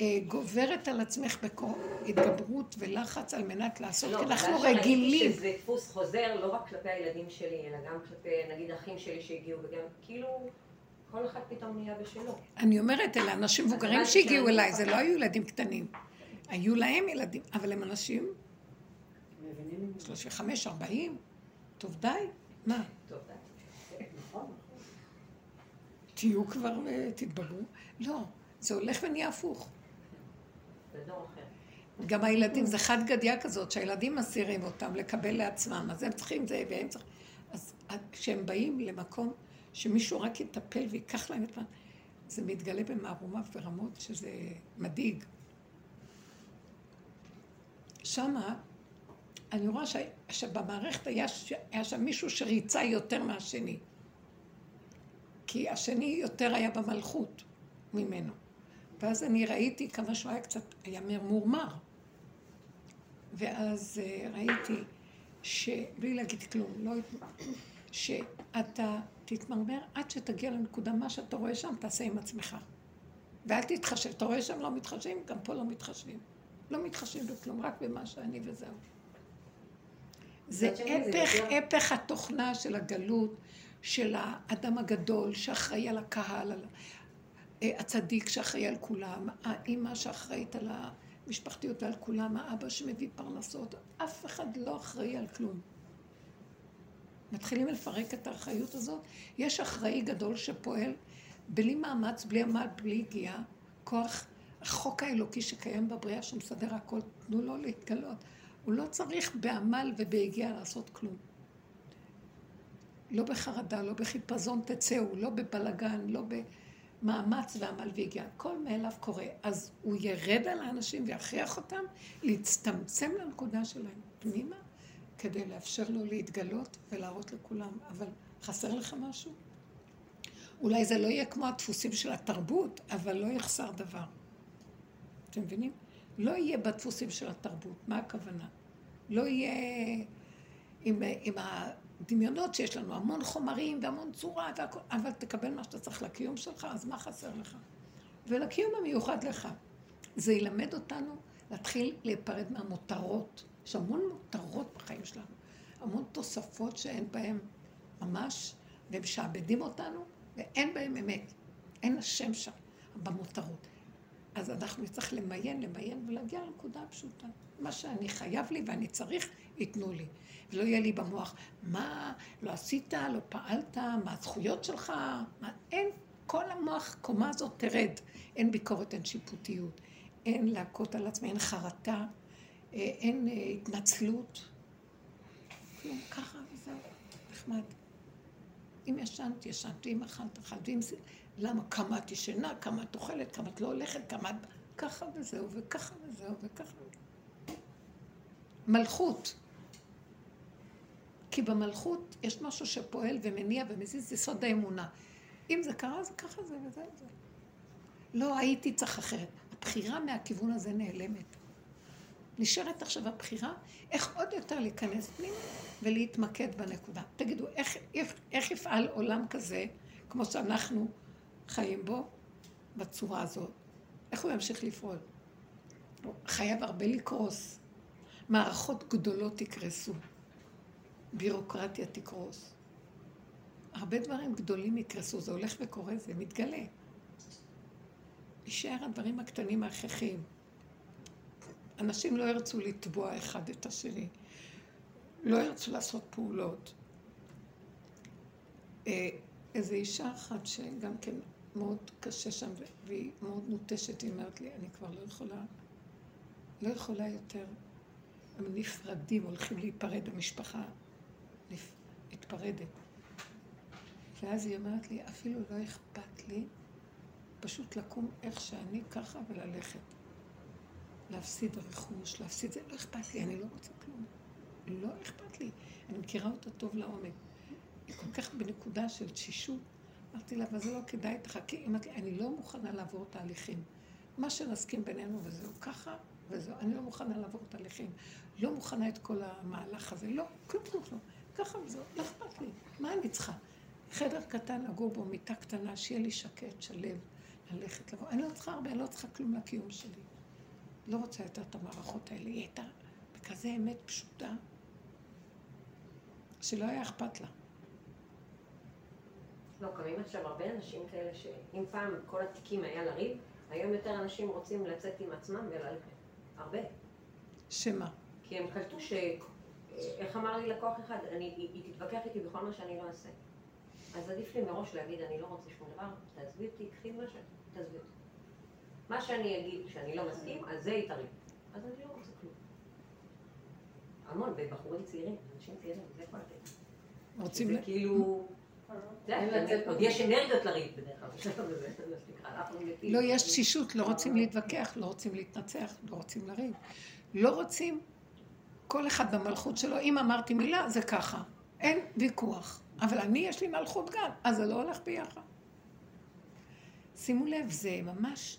אה, גוברת על עצמך בהתגברות ולחץ על מנת לעשות, לא, כי אנחנו רגילים. שזה דפוס חוזר לא רק כלפי הילדים שלי, אלא גם כלפי, נגיד, אחים שלי שהגיעו, וגם כאילו, כל אחד פתאום נהיה בשלו. אני אומרת, אלה אנשים מבוגרים שהגיעו אליי, זה לא היו ילדים קטנים. היו להם ילדים, אבל הם אנשים... שלושים וחמש, ארבעים, טוב די, מה? טוב די, נכון. תהיו כבר, תתבלו. לא, זה הולך ונהיה הפוך. זה לא אחר. גם הילדים, זה חד גדיה כזאת, שהילדים מסירים אותם לקבל לעצמם, אז הם צריכים זה והם צריכים... אז כשהם באים למקום שמישהו רק יטפל ויקח להם את מה, זה מתגלה במערומיו ורמות, שזה מדאיג. שמה, אני רואה ש... שבמערכת היה, ש... היה שם מישהו שריצה יותר מהשני. כי השני יותר היה במלכות ממנו. ואז אני ראיתי כמה שהוא היה קצת, היה מורמר. ואז ראיתי שבלי להגיד כלום, לא... שאתה תתמרמר עד שתגיע לנקודה מה שאתה רואה שם, תעשה עם עצמך. ואל תתחשב, אתה רואה שם לא מתחשבים, גם פה לא מתחשבים. לא מתחשבים בכלום, רק במה שאני וזהו. זה הפך, הפך התוכנה של הגלות, של האדם הגדול שאחראי על הקהל, על הצדיק שאחראי על כולם, האמא שאחראית על המשפחתיות ועל כולם, האבא שמביא פרנסות, אף אחד לא אחראי על כלום. מתחילים לפרק את האחריות הזאת, יש אחראי גדול שפועל בלי מאמץ, בלי עמד, בלי הגיעה, כוח, החוק האלוקי שקיים בבריאה שמסדר הכל, תנו לו להתגלות. הוא לא צריך בעמל ובהגיעה לעשות כלום. לא בחרדה, לא בחיפזון תצאו, לא בבלגן, לא במאמץ ועמל והגיעה. כל מאליו קורה. אז הוא ירד על האנשים ויחריח אותם להצטמצם לנקודה שלהם פנימה, כדי לאפשר לו להתגלות ולהראות לכולם. אבל חסר לך משהו? אולי זה לא יהיה כמו הדפוסים של התרבות, אבל לא יחסר דבר. אתם מבינים? לא יהיה בדפוסים של התרבות. מה הכוונה? לא יהיה עם, עם הדמיונות שיש לנו, המון חומרים והמון צורה, והכל, אבל תקבל מה שאתה צריך לקיום שלך, אז מה חסר לך? ולקיום המיוחד לך. זה ילמד אותנו להתחיל להיפרד מהמותרות. יש המון מותרות בחיים שלנו, המון תוספות שאין בהן ממש, והם שעבדים אותנו, ואין בהן אמת. אין השם שם במותרות. אז אנחנו נצטרך למיין, למיין ולהגיע לנקודה הפשוטה. מה שאני חייב לי ואני צריך, ייתנו לי. ולא יהיה לי במוח, מה, לא עשית, לא פעלת, מה הזכויות שלך? מה? אין, כל המוח, קומה הזאת תרד. אין ביקורת, אין שיפוטיות, אין להקות על עצמי, אין חרטה, אין התנצלות. כלום, ככה וזה נחמד. אם ישנת, ישנת, אם אכלת, אכלת, אם זה... למה? כמה את ישנה, כמה את אוכלת, כמה את לא הולכת, כמה את... ככה וזהו, וככה וזהו, וככה. מלכות. כי במלכות יש משהו שפועל ומניע ומזיז, זה סוד האמונה. אם זה קרה, זה ככה זה וזה וזה. לא הייתי צריך אחרת. הבחירה מהכיוון הזה נעלמת. נשארת עכשיו הבחירה, איך עוד יותר להיכנס פנים ולהתמקד בנקודה. תגידו, איך, איך, איך יפעל עולם כזה, כמו שאנחנו חיים בו, בצורה הזאת? איך הוא ימשיך לפעול? חייב הרבה לקרוס. מערכות גדולות תקרסו. בירוקרטיה תקרוס. הרבה דברים גדולים יקרסו, זה הולך וקורה, זה מתגלה. יישאר הדברים הקטנים ההכרחיים. אנשים לא ירצו לטבוע אחד את השני, לא ירצו לעשות פעולות. איזו אישה אחת שגם כן מאוד קשה שם, והיא מאוד נוטשת, היא אומרת לי, אני כבר לא יכולה, לא יכולה יותר. הם נפרדים, הולכים להיפרד, המשפחה התפרדת. ואז היא אומרת לי, אפילו לא אכפת לי, פשוט לקום איך שאני ככה וללכת. להפסיד הרכוש, להפסיד זה, לא אכפת לי, אני לא רוצה כלום. לא אכפת לי, אני מכירה אותה טוב לעומק. היא כל כך בנקודה של תשישות, אמרתי לה, אבל זה לא כדאי, תחכי. אמרתי, אני לא מוכנה לעבור תהליכים. מה שנסכים בינינו וזהו ככה, וזהו, אני לא מוכנה לעבור תהליכים. לא מוכנה את כל המהלך הזה, לא, כלום, כלום, כלום. ככה וזהו, לא אכפת לי, מה אני צריכה? חדר קטן, אגור בו, מיטה קטנה, שיהיה לי שקט, שלב, ללכת לבוא. אני לא צריכה הרבה, אני לא צריכה כלום לקיום שלי. לא רוצה יותר את המערכות האלה, היא הייתה בכזה אמת פשוטה, שלא היה אכפת לה. לא, קמים עכשיו הרבה אנשים כאלה שאם פעם כל התיקים היה לריב, היום יותר אנשים רוצים לצאת עם עצמם וללכת. הרבה. שמה? כי הם קלטו ש... איך אמר לי לקוח אחד, אני, היא תתווכח איתי בכל מה שאני לא אעשה. אז עדיף לי מראש להגיד, אני לא רוצה שום דבר, תעזבי אותי, קחי מה שאני, תעזבי אותי. מה שאני אגיד, שאני לא מסכים, אז זה יתארים. אז אני לא רוצה כלום. המון, בבחורים צעירים, אנשים צעירים, זה כבר תגיד. רוצים... זה כאילו... עוד יש אנרגיות לריב בדרך כלל, זה מה שנקרא, אנחנו נתיב. לא, יש שישות, לא רוצים להתווכח, לא רוצים להתנצח, לא רוצים לריב. לא רוצים, כל אחד במלכות שלו, אם אמרתי מילה, זה ככה. אין ויכוח. אבל אני, יש לי מלכות גם, אז זה לא הולך ביחד. שימו לב, זה ממש...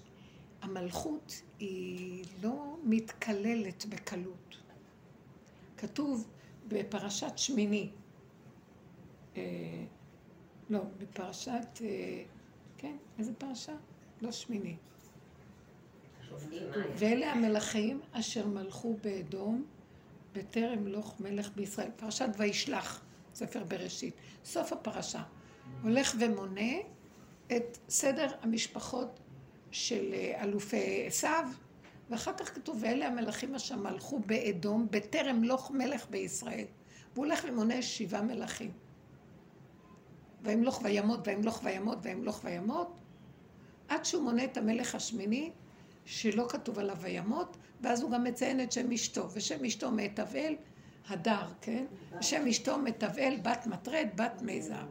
המלכות היא לא מתקללת בקלות. כתוב בפרשת שמיני, אה, לא, בפרשת, אה, כן, איזה פרשה? לא שמיני. ואלה המלכים אשר מלכו באדום, בטרם לוך מלך בישראל. פרשת וישלח, ספר בראשית. סוף הפרשה. הולך ומונה את סדר המשפחות, של אלופי עשיו, ואחר כך כתוב, ואלה המלכים אשר מלכו באדום, בטרם לוך מלך בישראל. והוא הולך ומונה שבעה מלכים. וימלוך וימות, וימלוך וימות, וימלוך וימות, עד שהוא מונה את המלך השמיני, שלא כתוב עליו וימות, ואז הוא גם מציין את שם אשתו, ושם אשתו מתבל, הדר, כן? השם אשתו מטבל, בת מטרד, בת מיזם.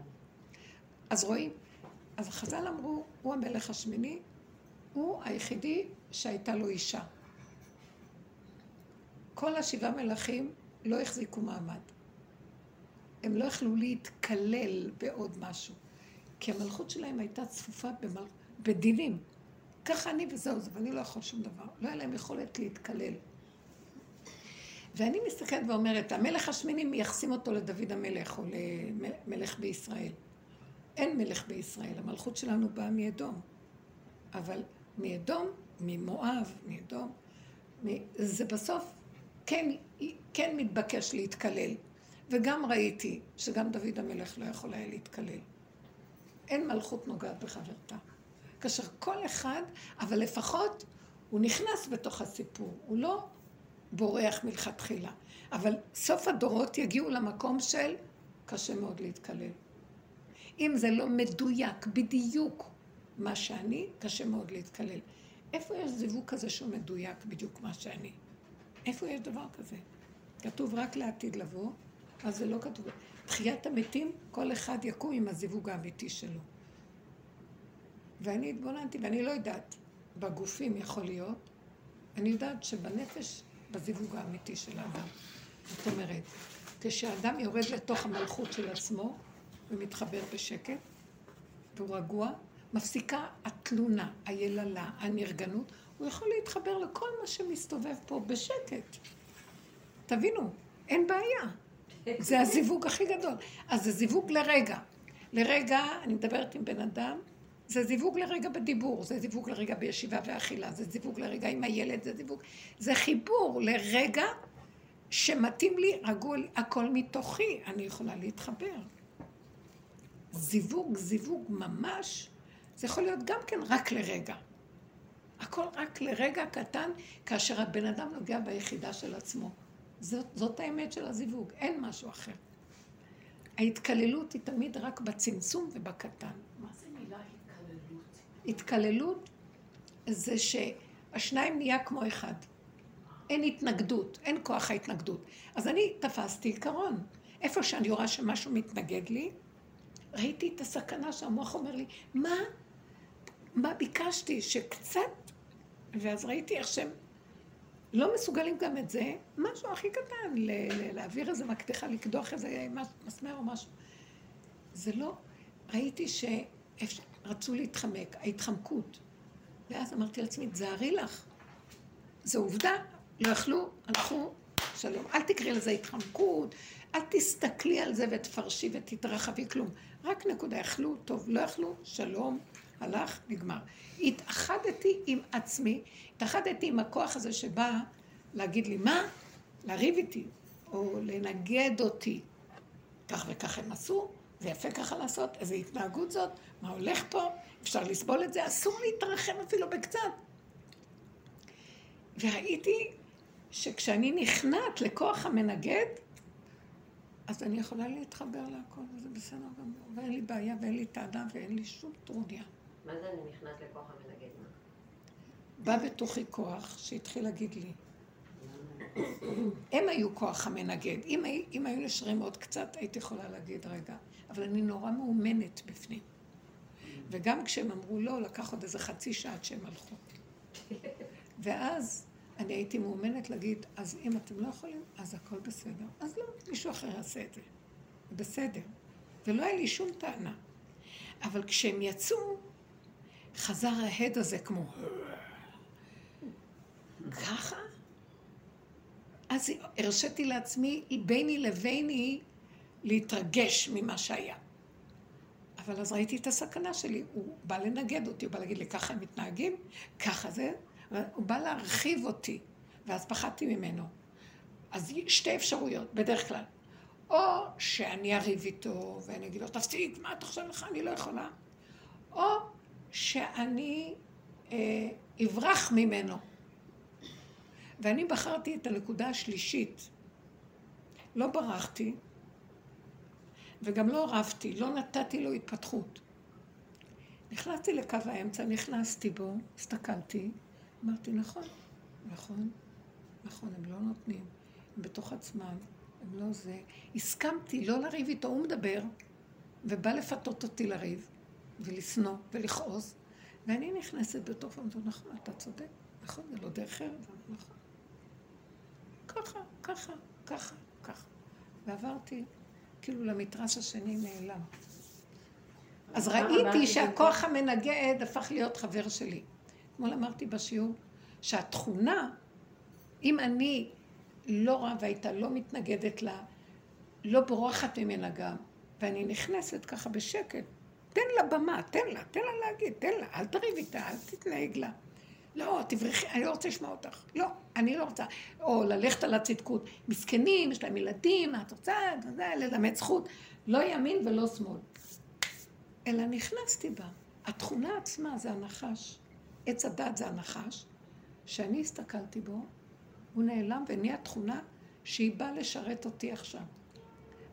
אז רואים? אז חז"ל אמרו, הוא המלך השמיני, הוא היחידי שהייתה לו אישה. כל השבעה מלכים לא החזיקו מעמד. הם לא יכלו להתקלל בעוד משהו. כי המלכות שלהם הייתה צפופה במל... בדינים. ככה אני וזהו, זה, ואני לא יכול שום דבר. לא היה להם יכולת להתקלל. ואני מסתכלת ואומרת, המלך השמיני מייחסים אותו לדוד המלך, או למלך בישראל. אין מלך בישראל, המלכות שלנו באה מאדום. אבל מאדום, ממואב, מאדום, מ... זה בסוף כן, כן מתבקש להתקלל. וגם ראיתי שגם דוד המלך לא יכול היה להתקלל. אין מלכות נוגעת בחברתה. כאשר כל אחד, אבל לפחות הוא נכנס בתוך הסיפור, הוא לא בורח מלכתחילה. אבל סוף הדורות יגיעו למקום של קשה מאוד להתקלל. אם זה לא מדויק בדיוק מה שאני, קשה מאוד להתקלל. איפה יש זיווג כזה שהוא מדויק בדיוק מה שאני? איפה יש דבר כזה? כתוב רק לעתיד לבוא, אז זה לא כתוב. תחיית המתים, כל אחד יקום עם הזיווג האמיתי שלו. ואני התבוננתי, ואני לא יודעת, בגופים יכול להיות, אני יודעת שבנפש, בזיווג האמיתי של האדם. זאת אומרת, כשהאדם יורד לתוך המלכות של עצמו, ומתחבר בשקט, והוא רגוע, מפסיקה התלונה, היללה, הנרגנות, הוא יכול להתחבר לכל מה שמסתובב פה בשקט. תבינו, אין בעיה. זה הזיווג הכי גדול. אז זה זיווג לרגע. לרגע, אני מדברת עם בן אדם, זה זיווג לרגע בדיבור, זה זיווג לרגע בישיבה ואכילה, זה זיווג לרגע עם הילד, זה זיווג. זה חיבור לרגע שמתאים לי, רגול, הכל מתוכי, אני יכולה להתחבר. זיווג, זיווג ממש, זה יכול להיות גם כן רק לרגע. הכל רק לרגע קטן, כאשר הבן אדם נוגע ביחידה של עצמו. זאת, זאת האמת של הזיווג, אין משהו אחר. ההתקללות היא תמיד רק בצמצום ובקטן. מה זה מילה התקללות? התקללות זה שהשניים נהיה כמו אחד. אין התנגדות, אין כוח ההתנגדות. אז אני תפסתי עיקרון. איפה שאני רואה שמשהו מתנגד לי, ראיתי את הסכנה שהמוח אומר לי, מה? מה ביקשתי? שקצת? ואז ראיתי איך שהם לא מסוגלים גם את זה, משהו הכי קטן, להעביר איזה מקדחה, לקדוח איזה מסמר או משהו. זה לא, ראיתי שרצו להתחמק, ההתחמקות. ואז אמרתי לעצמי, תזהרי לך, זו עובדה, לא אכלו, הלכו, שלום. אל תקרא לזה התחמקות, אל תסתכלי על זה ותפרשי ותתרחבי כלום. רק נקודה, אכלו, טוב, לא אכלו, שלום. הלך, נגמר. התאחדתי עם עצמי, התאחדתי עם הכוח הזה שבא להגיד לי מה? להריב איתי, או לנגד אותי. כך וכך הם עשו, זה יפה ככה לעשות, איזו התנהגות זאת, מה הולך פה, אפשר לסבול את זה, אסור להתרחם אפילו בקצת. וראיתי שכשאני נכנעת לכוח המנגד, אז אני יכולה להתחבר להכל, וזה בסדר גם, ואין לי בעיה ואין לי טענה ואין לי שום טרוניה. מה זה אני נכנעת לכוח המנגד? בא בתוכי כוח שהתחיל להגיד לי. הם היו כוח המנגד. אם, אם היו נשארים עוד קצת, הייתי יכולה להגיד רגע. אבל אני נורא מאומנת בפנים. וגם כשהם אמרו לא, לקח עוד איזה חצי שעה עד שהם הלכו. ואז אני הייתי מאומנת להגיד, אז אם אתם לא יכולים, אז הכל בסדר. אז לא, מישהו אחר יעשה את זה. בסדר. ולא היה לי שום טענה. אבל כשהם יצאו, חזר ההד הזה כמו ככה? אז הרשיתי לעצמי, ביני לביני, להתרגש ממה שהיה. אבל אז ראיתי את הסכנה שלי, הוא בא לנגד אותי, הוא בא להגיד לי, ככה הם מתנהגים, ככה זה, הוא בא להרחיב אותי, ואז פחדתי ממנו. אז שתי אפשרויות, בדרך כלל. או שאני אריב איתו, ואני אגיד לו, תפסיק, מה אתה חושב לך? אני לא יכולה. או שאני אה, אברח ממנו. ואני בחרתי את הנקודה השלישית. לא ברחתי, וגם לא רבתי, לא נתתי לו התפתחות. נכנסתי לקו האמצע, נכנסתי בו, הסתכלתי, אמרתי, נכון, נכון, נכון, הם לא נותנים, הם בתוך עצמם, לא זה. הסכמתי לא לריב איתו, הוא מדבר, ובא לפתות אותי לריב, ולסנוע, ולכעוס, ואני נכנסת בתוך המדון, נכון, אתה צודק, נכון, זה לא דרך ארץ, נכון. ככה, ככה, ככה, ככה. ועברתי, כאילו למתרס השני נעלם. אז ראיתי שהכוח המנגד הפך להיות חבר שלי. כמו אמרתי בשיעור, שהתכונה, אם אני לא רב הייתה, לא מתנגדת לה, לא בורחת ממנה גם, ואני נכנסת ככה בשקט, תן לה במה, תן לה, תן לה להגיד, תן לה, אל תריב איתה, אל תתנהג לה. לא, תברכי, אני לא רוצה לשמוע אותך. לא, אני לא רוצה. או ללכת על הצדקות. מסכנים, יש להם ילדים, את רוצה, ללמד זכות. לא ימין ולא שמאל. אלא נכנסתי בה. התכונה עצמה זה הנחש. עץ הדת זה הנחש. שאני הסתכלתי בו, הוא נעלם ונהיה תכונה שהיא באה לשרת אותי עכשיו.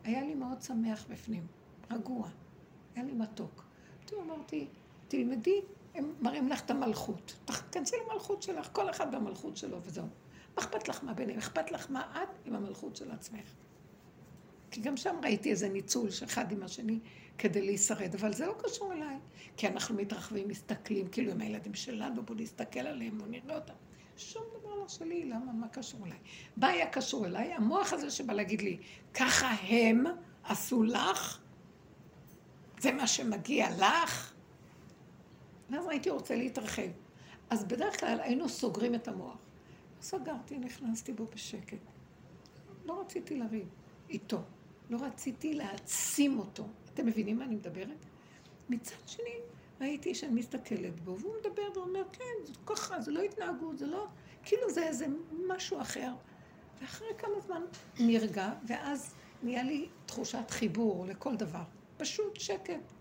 היה לי מאוד שמח בפנים, רגוע. היה לי מתוק. פתאום אמרתי, תלמדי, הם מראים לך את המלכות. תכנסי למלכות שלך, כל אחד במלכות שלו וזהו. אכפת לך מה ביניהם, אכפת לך מה את עם המלכות של עצמך. כי גם שם ראיתי איזה ניצול שאחד עם השני כדי להישרד, אבל זה לא קשור אליי. כי אנחנו מתרחבים, מסתכלים, כאילו עם הילדים שלנו, בואו נסתכל עליהם, בואו נראה אותם. שום דבר לא שלי, למה? מה קשור אליי? מה היה קשור אליי? המוח הזה שבא להגיד לי, ככה הם עשו לך? זה מה שמגיע לך? ואז הייתי רוצה להתרחב. אז בדרך כלל היינו סוגרים את המוח. סגרתי, נכנסתי בו בשקט. לא רציתי לריב איתו. לא רציתי להעצים אותו. אתם מבינים מה אני מדברת? מצד שני, ראיתי שאני מסתכלת בו, והוא מדבר ואומר, כן, זה ככה, זה לא התנהגות, זה לא... כאילו זה איזה משהו אחר. ואחרי כמה זמן נרגע, ואז נהיה לי תחושת חיבור לכל דבר. פשוט שקט.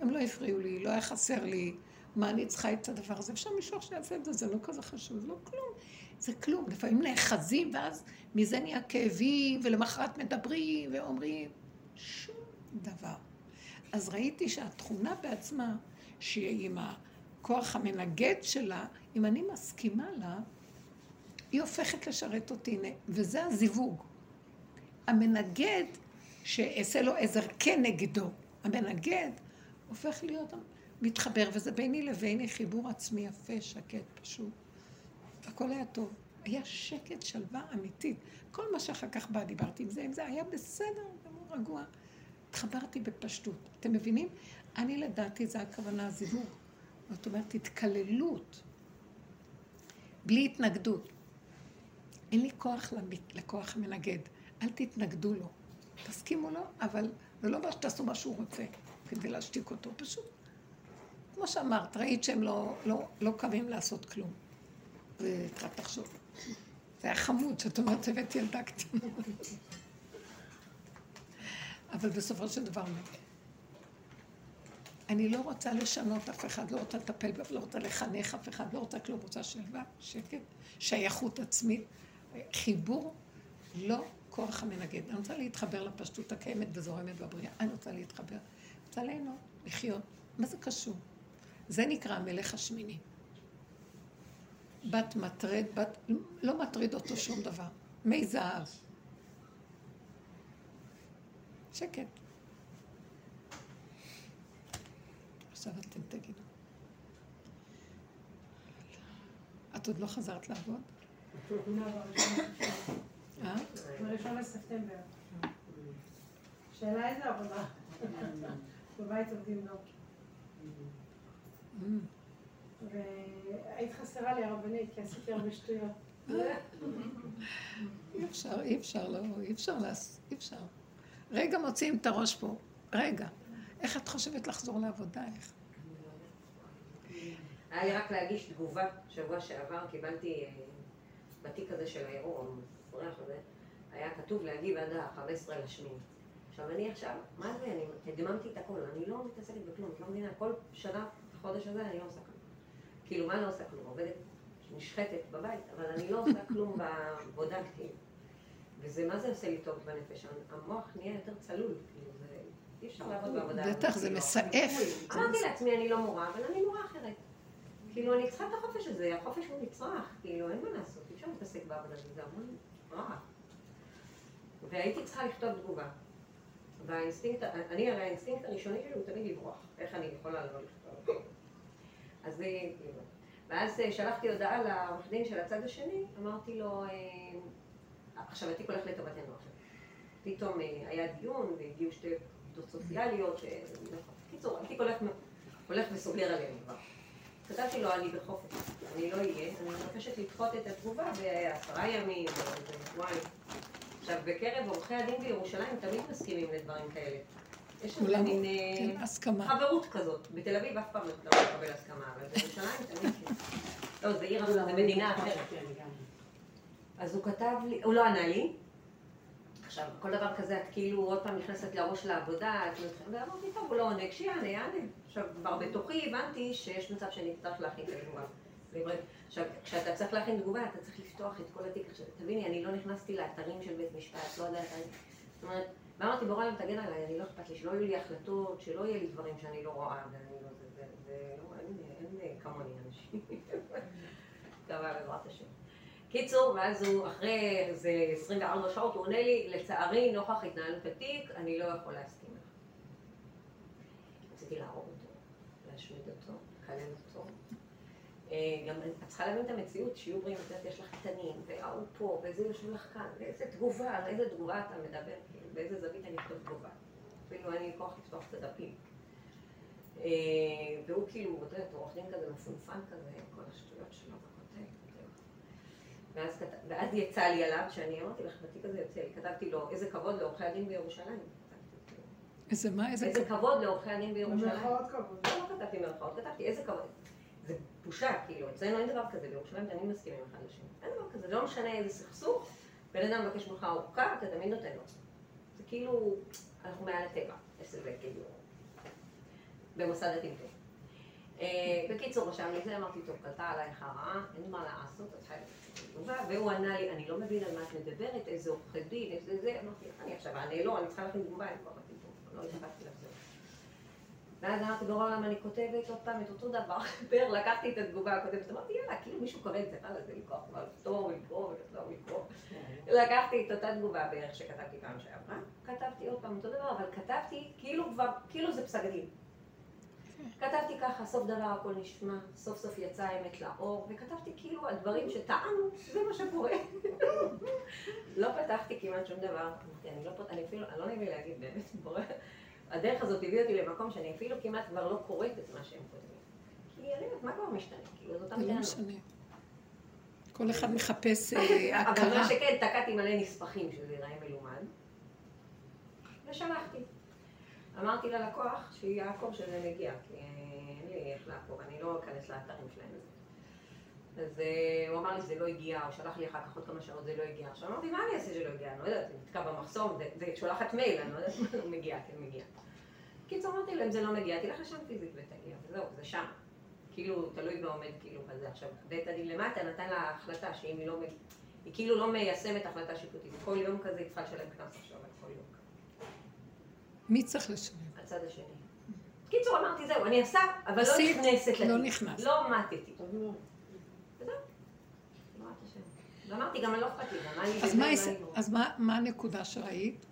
הם לא הפריעו לי, לא היה חסר לי, מה אני צריכה את הדבר הזה. אפשר מישהו שיעשה את זה, זה לא כזה חשוב, לא כלום. זה כלום, לפעמים נאחזים, ואז מזה נהיה כאבים, ולמחרת מדברים ואומרים, שום דבר. אז ראיתי שהתכונה בעצמה, שעם הכוח המנגד שלה, אם אני מסכימה לה, היא הופכת לשרת אותי, וזה הזיווג. המנגד שעשה לו עזר כנגדו, המנגד הופך להיות מתחבר, וזה ביני לביני חיבור עצמי יפה, שקט, פשוט. הכל היה טוב. היה שקט, שלווה אמיתית. כל מה שאחר כך בא, דיברתי עם זה, עם זה, היה בסדר, גם רגוע. התחברתי בפשטות. אתם מבינים? אני לדעתי, זה הכוונה הזיווג. זאת אומרת, התקללות, בלי התנגדות. אין לי כוח לכוח המנגד. אל תתנגדו לו. תסכימו לו, אבל זה לא מה שתעשו מה שהוא רוצה. כדי להשתיק אותו, פשוט. כמו שאמרת, ראית שהם לא, לא, לא קווים לעשות כלום. ותחת תחשוב. זה היה חמוד, שאת אומרת, צוות ילדה קטנה. אבל בסופו של דבר, אני לא רוצה לשנות אף אחד, לא רוצה לטפל, לא רוצה לחנך אף אחד, לא רוצה כלום, רוצה שלווה, שקט, שייכות עצמית, חיבור, לא כוח המנגד. אני רוצה להתחבר לפשטות הקיימת וזורמת בבריאה. אני רוצה להתחבר. רוצה לנו, לחיות. מה זה קשור? זה נקרא המלך השמיני. בת מטרד, בת... לא מטריד אותו שום דבר. מי זהב. שקט. עכשיו אתם תגידו. את עוד לא חזרת לעבוד? אה? בראשון לספטמבר. שאלה איזה עבודה? בבית עובדים לא. והיית חסרה לי הרבנית, כי עשיתי הרבה שטויות. אי אפשר, אי אפשר, לא, אי אפשר לעשות, אי אפשר. רגע מוציאים את הראש פה, רגע. איך את חושבת לחזור לעבודה, איך? היה לי רק להגיש תגובה, שבוע שעבר קיבלתי בתיק הזה של האירוע, המפורח הזה, היה כתוב להגיב עד ה-חמישה עשר לשמיני. עכשיו אני עכשיו, מה זה, אני הדממתי את הכל, אני לא מתעסקת בכלום, את לא מבינה, כל שנה, החודש הזה, אני לא עושה כלום. כאילו, מה אני לא עושה כלום? עובדת נשחטת בבית, אבל אני לא עושה כלום בבודקטים. וזה, מה זה עושה לי טוב בנפש? המוח נהיה יותר צלול, כאילו, זה... אי אפשר לעבוד בעבודה. בטח, זה מסעף. אמרתי לעצמי, אני לא מורה, אבל אני מורה אחרת. כאילו, אני צריכה את החופש הזה, החופש הוא נצרח, כאילו, אין מה לעשות, אי אפשר להתעסק בעבודה, זה המון רע. והייתי צריכה לכתוב תגובה. והאינסטינקט, אני על האינסטינקט הראשוני שלי הוא תמיד לברוח, איך אני יכולה לא לכתוב. אז זה... ואז שלחתי הודעה לעורך דין של הצד השני, אמרתי לו, עכשיו התיק הולך לטובתנו עכשיו. פתאום היה דיון והגיעו שתי עובדות סוציאליות, קיצור, התיק הולך וסוגר עליהם כבר. כתבתי לו, אני בחופש, אני לא אהיה, אני מבקשת לדחות את התגובה בעשרה ימים, וואי. עכשיו, בקרב עורכי הדין בירושלים תמיד מסכימים לדברים כאלה. יש לנו מין חברות כזאת. בתל אביב אף פעם לא מקבל הסכמה, אבל בירושלים תמיד... לא, זה עיר, זה מדינה אחרת. אז הוא כתב לי, הוא לא ענה לי. עכשיו, כל דבר כזה, את כאילו עוד פעם נכנסת לראש לעבודה, ואמרתי, טוב, הוא לא עונה, כשיענה, יענה. עכשיו, כבר בתוכי הבנתי שיש מצב שאני צריך להכין את התגובה. עכשיו, כשאתה צריך להכין תגובה, אתה צריך לפתוח את כל התיק. עכשיו, תביני, אני לא נכנסתי לאתרים של בית משפט, לא יודעת, זאת אומרת, ואמרתי, בורא להם תגן עליי, אני לא אכפת לי, שלא יהיו לי החלטות, שלא יהיו לי דברים שאני לא רואה, ואני לא... זה לא... אין כמוני אנשים. דבר, בעזרת השם. קיצור, ואז הוא אחרי איזה עשרים וארבע שעות, הוא עונה לי, לצערי, נוכח התנהלות התיק, אני לא יכול להסכים לך. רציתי להרוג אותו, להשמיד אותו, לקלל אותו. גם את צריכה להבין את המציאות, שיהיו בריאים, את יודעת, יש לך קטנים, והוא פה, ואיזה יושב לך כאן, ואיזה תגובה, איזה תגובה אתה מדבר, באיזה זווית אני אכתוב תגובה. אפילו אין לי כוח לפתוח את הדפים. והוא כאילו, הוא עורך דין כזה, מפונפן כזה, כל השטויות שלו. ואז, ואז יצא לי עליו, שאני אמרתי לך, בתיק הזה יוצא לי, כתבתי לו, איזה כבוד לעורכי הדין בירושלים. איזה מה? איזה, איזה כבוד, כבוד לעורכי הדין בירושלים. מרחאות כבוד. לא, לא כתבתי מרחאות, כתבתי איזה כבוד. זה בושה, כאילו, אצלנו אין דבר כזה בירושלים, תמיד מסכימים אחד לשני. אין דבר כזה, לא משנה איזה סכסוך, בן אדם מבקש ממך אורכה, אתה תמיד נותן לו. זה כאילו, אנחנו מעל הטבע, יש לזה כאילו, במוסד הטבע. בקיצור, שם לזה אמרתי, טוב, קלטה עלייך הרעה, אין מה לעשות, את חייבת תגובה, והוא ענה לי, אני לא מבין על מה את מדברת, איזה עורכי דין, איזה זה, אמרתי, אני עכשיו, אני לא, אני צריכה לכם תגובה, אני כבר אמרתי, לא התחלתי לחזור. ואז אמרתי, לא רואה למה אני כותבת עוד פעם את אותו דבר, פר, לקחתי את התגובה הכותבת, אמרתי, יאללה, כאילו מישהו קורא את זה, הלאה, זה לקרוא, כבר לפתור, לקרוא, ולפתור, לקרוא. לקחתי את אותה תגובה בערך שכתבתי פעם שעברה, כתבתי עוד פעם אותו דבר, אבל כתבתי כאילו כבר, כאילו זה פסק דין. כתבתי ככה, סוף דבר הכל נשמע, סוף סוף יצאה האמת לאור, וכתבתי כאילו הדברים שטענו, זה מה שקורה. לא פתחתי כמעט שום דבר, אני לא פותחתי, אני אפילו, אני לא נביא להגיד באמת, בורא. הדרך הזאת הביאה אותי למקום שאני אפילו כמעט כבר לא קוראת את מה שהם כותבים. כי אני יודעת, מה כבר משתנה? כאילו, זאת המתנה. לא משנה. כל אחד מחפש הכרה. אבל מה שכן, תקעתי מלא נספחים, שזה נראה מלומד, ושלחתי. אמרתי ללקוח שיעקוב שזה מגיע, כי אין לי איך לעקוב, אני לא אכנס לאתרים שלהם. אז הוא אמר לי שזה לא הגיע, הוא שלח לי אחר כך עוד כמה שעות, זה לא הגיע. עכשיו אמרתי, מה אני אעשה שזה לא הגיע? אני לא יודעת, זה נתקע במחסום, זה שולחת מייל, אני לא יודעת מה הוא מגיע, כן מגיע. קיצור, אמרתי לו, אם זה לא מגיע, תלך לשם פיזית ותגיע, וזהו, זה שם. כאילו, תלוי ועומד כאילו כזה. עכשיו, בית הדין למטה נתן לה החלטה שאם היא לא... היא כאילו לא מיישמת החלטה שיפוטית. כל יום כזה היא צריכה לשלם קנס עכשיו, כל יום. מי צריך לשלם? הצד השני. קיצור, אמרתי, זהו, אני עשה, אבל לא נכנסת לתיק. לא נכנס. לא מתתי. וזהו. אמרת השם. ואמרתי, גם אני לא אכפת לי. אז מה הנקודה שראית?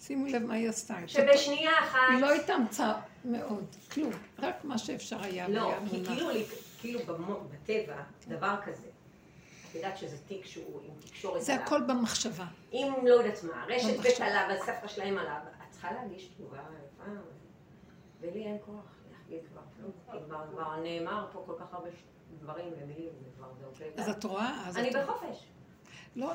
שימו לב מה היא עשתה. שבשנייה אחת... היא לא התאמצה מאוד. כלום. רק מה שאפשר היה. לא, כי כאילו בטבע, דבר כזה. את יודעת שזה תיק שהוא עם תקשורת... זה הכל במחשבה. אם לא יודעת מה, רשת בית עליו, הספרה שלהם עליו. צריכה להגיש תגובה פעם, ולי אין כוח להחגיד כבר, כבר נאמר פה כל כך הרבה דברים ומילים, וכבר זה אוקיי. אז את רואה? אני בחופש. לא,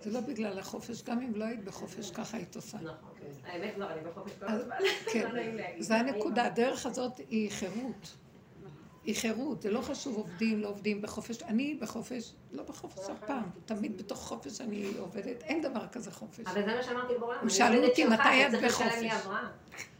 זה לא בגלל החופש, גם אם לא היית בחופש, ככה היית עושה. נכון, האמת כבר, אני בחופש כל הזמן. כן, זה הנקודה, הדרך הזאת היא חירות. היא חירות, זה לא חשוב עובדים, לא עובדים בחופש, אני בחופש, לא בחופש אף פעם, תמיד בתוך חופש אני עובדת, אין דבר כזה חופש. אבל זה מה שאמרתי בעולם, אני עובדת שלך, אתה צריך לשלם לי אברהם.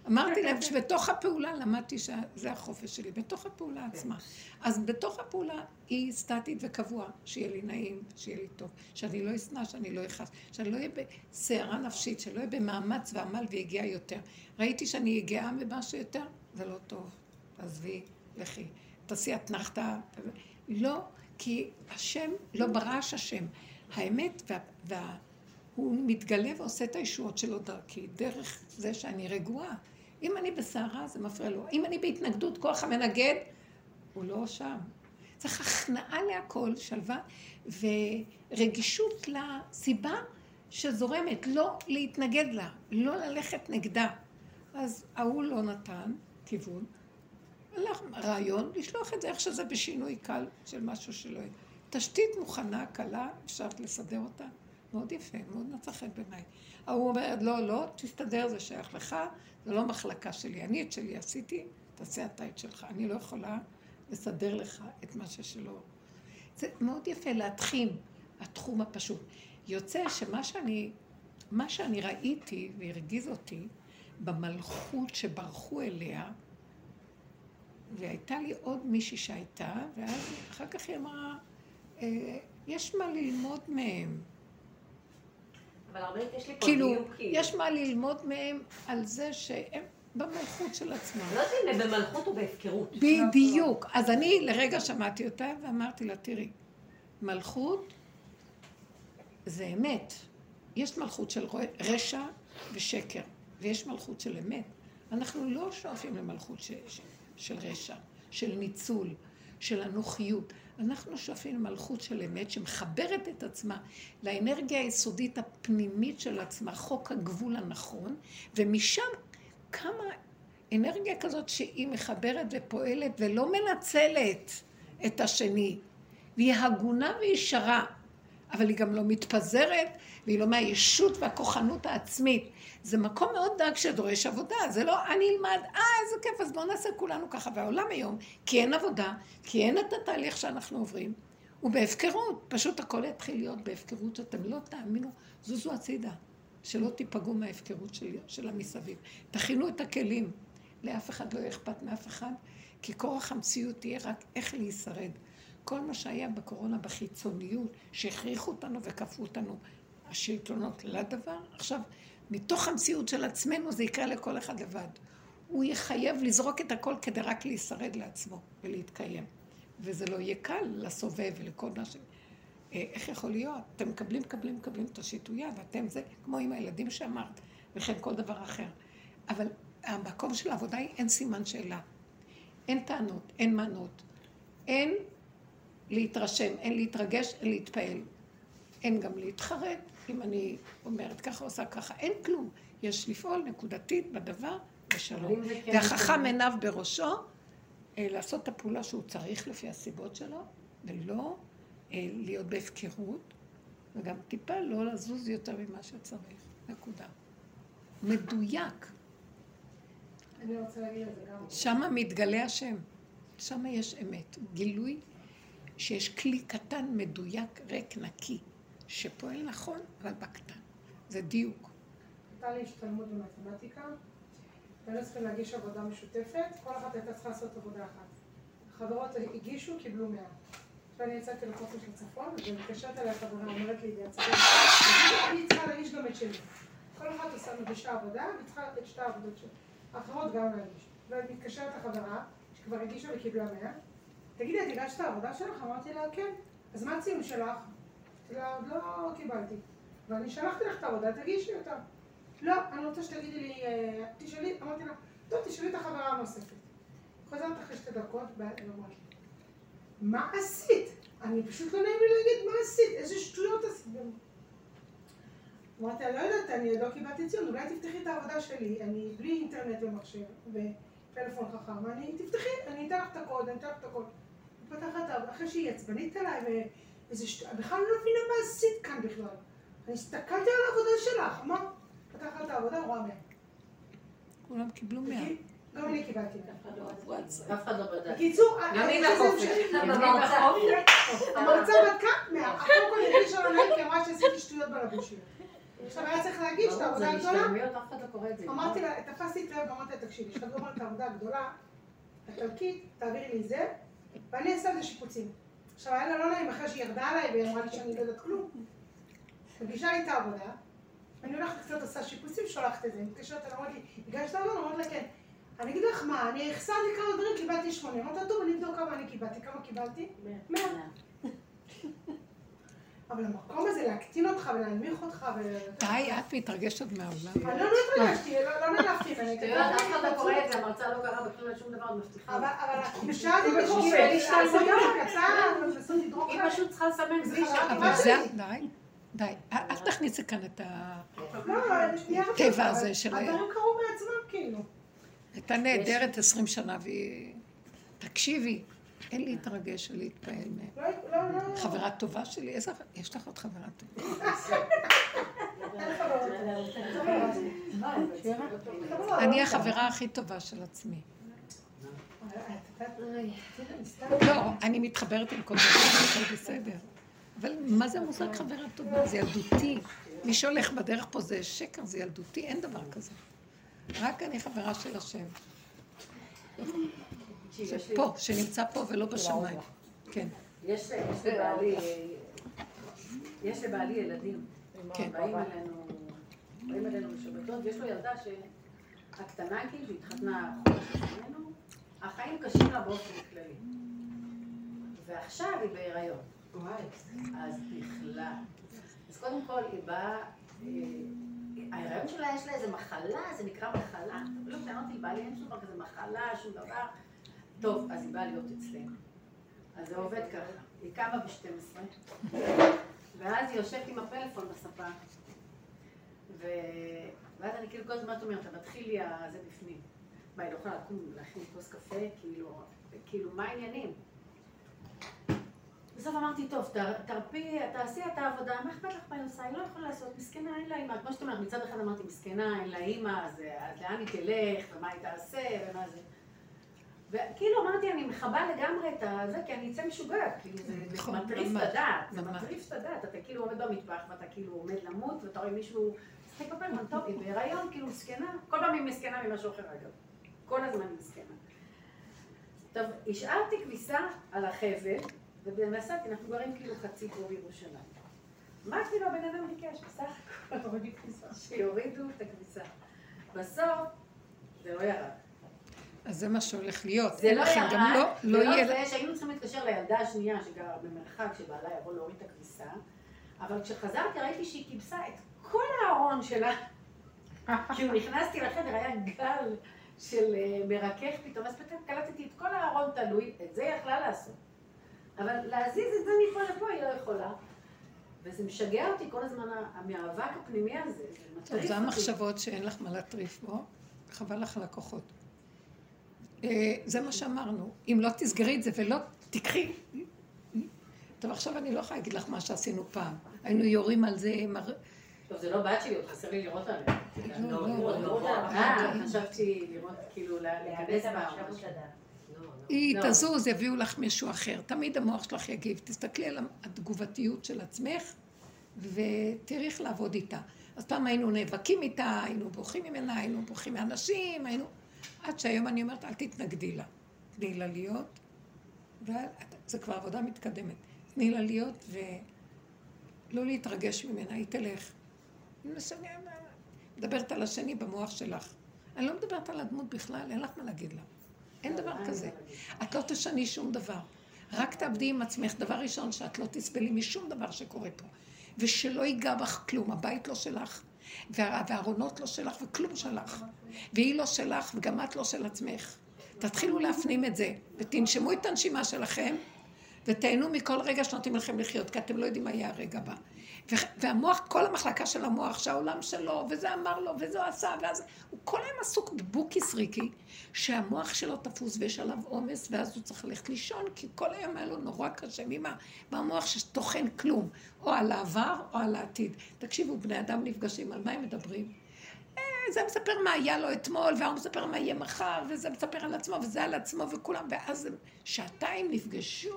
אמרתי להם שבתוך הפעולה למדתי שזה החופש שלי, בתוך הפעולה עצמה. אז בתוך הפעולה היא סטטית וקבועה, שיהיה לי נעים, שיהיה לי טוב, שאני לא אסנה, שאני לא אחס, שאני לא אהיה בסערה נפשית, שלא אהיה במאמץ ועמל ויגיע יותר. ראיתי שאני יגיעה ממה שיותר, זה לא טוב, תעזבי, לכי. תעשי את נחתה, לא, כי השם, לא ברעש השם. האמת הוא מתגלה ועושה את הישועות שלו דרכי, דרך זה שאני רגועה. אם אני בסערה, זה מפריע לו. אם אני בהתנגדות, כוח המנגד, הוא לא שם. צריך הכנעה להכל, שלווה, ורגישות לסיבה שזורמת, לא להתנגד לה, לא ללכת נגדה. אז ההוא לא נתן כיוון, הלך רעיון, לשלוח את זה איך שזה בשינוי קל של משהו שלא יהיה. תשתית מוכנה, קלה, אפשר לסדר אותה. מאוד יפה, מאוד נצחת בעיניי. הוא אומר, לא, לא, תסתדר, זה שייך לך, זה לא מחלקה שלי, אני את שלי עשיתי, תעשה אתה את שלך, אני לא יכולה לסדר לך את מה ששלו. זה מאוד יפה להתחים, התחום הפשוט. יוצא שמה שאני, מה שאני ראיתי והרגיז אותי, במלכות שברחו אליה, והייתה לי עוד מישהי שהייתה, ואז אחר כך היא אמרה, יש מה ללמוד מהם. אבל הרבה יש לי פה כאילו, דיוק. יש מה ללמוד מהם על זה שהם במלכות של עצמם. לא יודעים, במלכות או בהפקרות. בדיוק. אז אני לרגע שמעתי אותה ואמרתי לה, תראי, מלכות זה אמת. יש מלכות של רשע ושקר, ויש מלכות של אמת. אנחנו לא שואפים למלכות ש... של רשע, של ניצול, של אנוכיות. אנחנו שואפים למלכות של אמת שמחברת את עצמה לאנרגיה היסודית הפנימית של עצמה, חוק הגבול הנכון, ומשם כמה אנרגיה כזאת שהיא מחברת ופועלת ולא מנצלת את השני, והיא הגונה וישרה, אבל היא גם לא מתפזרת, והיא לא מהישות והכוחנות העצמית. זה מקום מאוד דק שדורש עבודה, זה לא אני אלמד, אה איזה כיף, אז בואו נעשה כולנו ככה. והעולם היום, כי אין עבודה, כי אין את התהליך שאנחנו עוברים, הוא בהפקרות, פשוט הכל התחיל להיות בהפקרות, שאתם לא תאמינו, זוזו הצידה, שלא תיפגעו מההפקרות של, של המסביב. תכינו את הכלים, לאף אחד לא אכפת מאף אחד, כי כורח המציאות תהיה רק איך להישרד. כל מה שהיה בקורונה, בחיצוניות, שהכריחו אותנו וקפו אותנו, השלטונות לדבר, עכשיו, מתוך המציאות של עצמנו זה יקרה לכל אחד לבד. הוא יחייב לזרוק את הכל כדי רק להישרד לעצמו ולהתקיים. וזה לא יהיה קל לסובב ולכל מה ש... איך יכול להיות? אתם מקבלים, מקבלים, מקבלים את השיטויה, ואתם זה כמו עם הילדים שאמרת, וכן כל דבר אחר. אבל המקום של העבודה היא אין סימן שאלה. אין טענות, אין מנות, אין להתרשם, אין להתרגש, אין להתפעל. אין גם להתחרט, אם אני אומרת ככה, עושה ככה, אין כלום. יש לפעול נקודתית בדבר בשלום. והחכם עיניו בראשו, לעשות את הפעולה שהוא צריך לפי הסיבות שלו, ולא להיות בהפקרות, וגם טיפה לא לזוז יותר ממה שצריך. נקודה. מדויק. אני רוצה להגיד את זה גם. שמה מתגלה השם. שמה יש אמת. גילוי שיש כלי קטן, מדויק, רק נקי. שפועל נכון, אבל בקטן. זה דיוק. הייתה לי השתלמות במתמטיקה, והיינו צריכים להגיש עבודה משותפת, כל אחת הייתה צריכה לעשות עבודה אחת. החברות הגישו, קיבלו מאה. ואני יצאתי לחופש לצפון, ומתקשרת אליי חברה, אומרת לי, אני צריכה להגיש גם את שלי. כל אחת עושה מגישה עבודה, וצריכה את שתי העבודות שלי. האחרות גם להגיש. ומתקשרת החברה, שכבר הגישה וקיבלה מאה, תגידי, את הגשת העבודה שלך? אמרתי לה, כן. אז מה הציון שלך? עוד לא קיבלתי, ואני שלחתי לך את העבודה, תגישי אותה. לא, אני רוצה שתגידי לי, תשאלי, אמרתי לה, לא, תשאלי את החברה הנוספת. חוזרת אחרי שתי דקות, ואני אומרת לי, מה עשית? אני פשוט לא נעים לי להגיד מה עשית, איזה שטויות עשית. אמרתי, אני לא יודעת, אני לא קיבלתי ציון, אולי תפתחי את העבודה שלי, אני בלי אינטרנט ומחשב, וטלפון חכם, אני תפתחי, אני אתן לך את הקוד, אני אתן לך את הקוד. ופתחת, אחרי שהיא עצבנית עליי, בכלל אני לא מבינה מה עשית כאן בכלל. אני הסתכלתי על העבודה שלך, מה? פתחת את העבודה, רואה מאה. כולם קיבלו מאה. גם אני קיבלתי מאה. אף אחד לא בדעת. בקיצור, אני חופשת. המרצה בדקה מאה. אחר כל יגיד שלא נהיית, היא אמרה שעשיתי שטויות בלבושים. עכשיו היה צריך להגיד שאתה עבודה גדולה. אמרתי לה, תפסתי את לב, אמרתי לה, תקשיבי, שאתה גורם את העבודה הגדולה, התלקית, תעבירי לי זה, ואני אעשה לזה שיפוצים. עכשיו, היה לה לא נעים אחרי שהיא ירדה עליי והיא אמרה לי שאני לא יודעת כלום. מגישה לי את העבודה, אני הולכת קצת עושה שיפוצים, שולחת את זה, מתקשרת, אני אומרת לי, הגשת עבודה? אני אומרת לה, כן. אני אגיד לך מה, אני החסרתי כמה דברים, קיבלתי שמונה. אמרת, טוב, אני אבדוק כמה אני קיבלתי, כמה קיבלתי? מאה. אבל המקום הזה להקטין אותך ולהנמיך אותך ו... די, את מתרגשת מהעולם. אני לא מתרגשתי, לא נלפתי. תראה, אף אחד לא קורא את זה, המרצה לא קרה בכלל שום דבר, מבטיחה. אבל התחושה הזאת בשביל להשתלמות קצר, היא פשוט צריכה לסמן גזיש. אבל זה, די, די, אל תכניסי כאן את הטבע הזה של... הדברים קרו מעצמם כאילו. הייתה נהדרת עשרים שנה והיא... תקשיבי. אין להתרגש ולהתפעל מהם. חברה טובה שלי, איזה... יש לך עוד חברה טובה. אני החברה הכי טובה של עצמי. לא, אני מתחברת עם כל דבר, זה בסדר. אבל מה זה מושג חברה טובה? זה ילדותי. מי שהולך בדרך פה זה שקר, זה ילדותי, אין דבר כזה. רק אני חברה של השם. פה, שנמצא פה ולא בשמיים. כן. יש לבעלי, יש לבעלי ילדים. כן. באים אלינו, באים אלינו משבתות, ויש לו ילדה שהקטנה כאילו, שהתחתנה חודש ממנו, החיים קשים לה באופן כללי. ועכשיו היא בהיריון. אז בכלל. אז קודם כל היא באה, ההיריון שלה יש לה איזה מחלה, זה נקרא מחלה. לא קטנות, היא באה לי, אין שום דבר כזה מחלה, שום דבר. טוב, אז היא באה להיות אצלנו. אז זה עובד ככה. היא קמה ב-שתים עשרה, ואז היא יושבת עם הפלאפון בספה, ואז אני כאילו כל הזמן אומרת, מתחיל לי זה בפנים. מה, היא לא יכולה לקום, להכין כוס קפה, כאילו, מה העניינים? בסוף אמרתי, טוב, תרפי, תעשי את העבודה, מה אכפת לך מה היא עושה? היא לא יכולה לעשות, מסכנה, אין לה אימא. כמו שאת אומרת, מצד אחד אמרתי, מסכנה, אין לה אימא, אז לאן היא תלך, ומה היא תעשה, ומה זה. וכאילו אמרתי, אני מכבה לגמרי את זה, כי אני אצא משוגעת, כאילו זה מטריף את הדעת, זה מטריף את הדעת, אתה כאילו עומד במטבח ואתה כאילו עומד למות, ואתה רואה מישהו, צריך לקפל מנטוב, היא בהיריון, כאילו מסכנה, כל פעם היא מסכנה ממשהו אחר אגב, כל הזמן היא מסכנה. טוב, השארתי כביסה על החבל, ובנסעתי, אנחנו גרים כאילו חצי פה בירושלים. מה כאילו הבן אדם ביקש? בסך הכל הורידו כביסה, שיורידו את הכביסה. בסוף, זה לא ירד. אז זה מה שהולך להיות. זה לא ירד, שהיינו צריכים להתקשר לילדה השנייה שגרה במרחק שבעלה יבוא להוריד את הכביסה, אבל כשחזרתי ראיתי שהיא קיבסה את כל הארון שלה. כשנכנסתי לחדר היה גל של מרכך פתאום, אז פתאום קלטתי את כל הארון תלוי, את זה היא יכלה לעשות. אבל להזיז את זה מפה לפה היא לא יכולה. וזה משגע אותי כל הזמן, המאבק הפנימי הזה, זה מטריף אותי. זה המחשבות שאין לך מה להטריף בו, חבל לך לקוחות. זה מה שאמרנו, אם לא תסגרי את זה ולא תקחי. טוב, עכשיו אני לא יכולה להגיד לך מה שעשינו פעם. היינו יורים על זה... טוב, זה לא בת שלי, עוד חסר לי לראות עליה. לא, לא. אה, חשבתי לראות, כאילו, להיכנס בערב. היא תזוז, יביאו לך מישהו אחר. תמיד המוח שלך יגיב. תסתכלי על התגובתיות של עצמך, ותריך לעבוד איתה. אז פעם היינו נאבקים איתה, היינו בוכים ממנה, היינו בוכים מאנשים, היינו... עד שהיום אני אומרת, אל תתנגדי לה. תני לה להיות, וזה כבר עבודה מתקדמת. תני לה להיות ולא להתרגש ממנה, היא תלך. אני מדברת על השני במוח שלך. אני לא מדברת על הדמות בכלל, אין לך מה להגיד לה. אין דבר כזה. את לא תשני שום דבר. רק תעבדי עם עצמך. דבר ראשון, שאת לא תסבלי משום דבר שקורה פה. ושלא ייגע בך כלום, הבית לא שלך. והארונות לא שלך וכלום שלך, והיא לא שלך וגם את לא של עצמך. תתחילו להפנים את זה ותנשמו את הנשימה שלכם ותהנו מכל רגע שנותנים לכם לחיות, כי אתם לא יודעים מה יהיה הרגע הבא. והמוח, כל המחלקה של המוח שהעולם שלו וזה אמר לו וזה עשה ואז הוא כל היום עסוק בבוקיס ריקי שהמוח שלו תפוס ויש עליו עומס ואז הוא צריך ללכת לישון, כי כל היום היה לו נורא קשה ממה במוח שתוכן כלום, או על העבר או על העתיד. תקשיבו, בני אדם נפגשים, על מה הם מדברים? זה מספר מה היה לו אתמול והוא מספר מה יהיה מחר וזה מספר על עצמו וזה על עצמו וכולם, ואז שעתיים נפגשו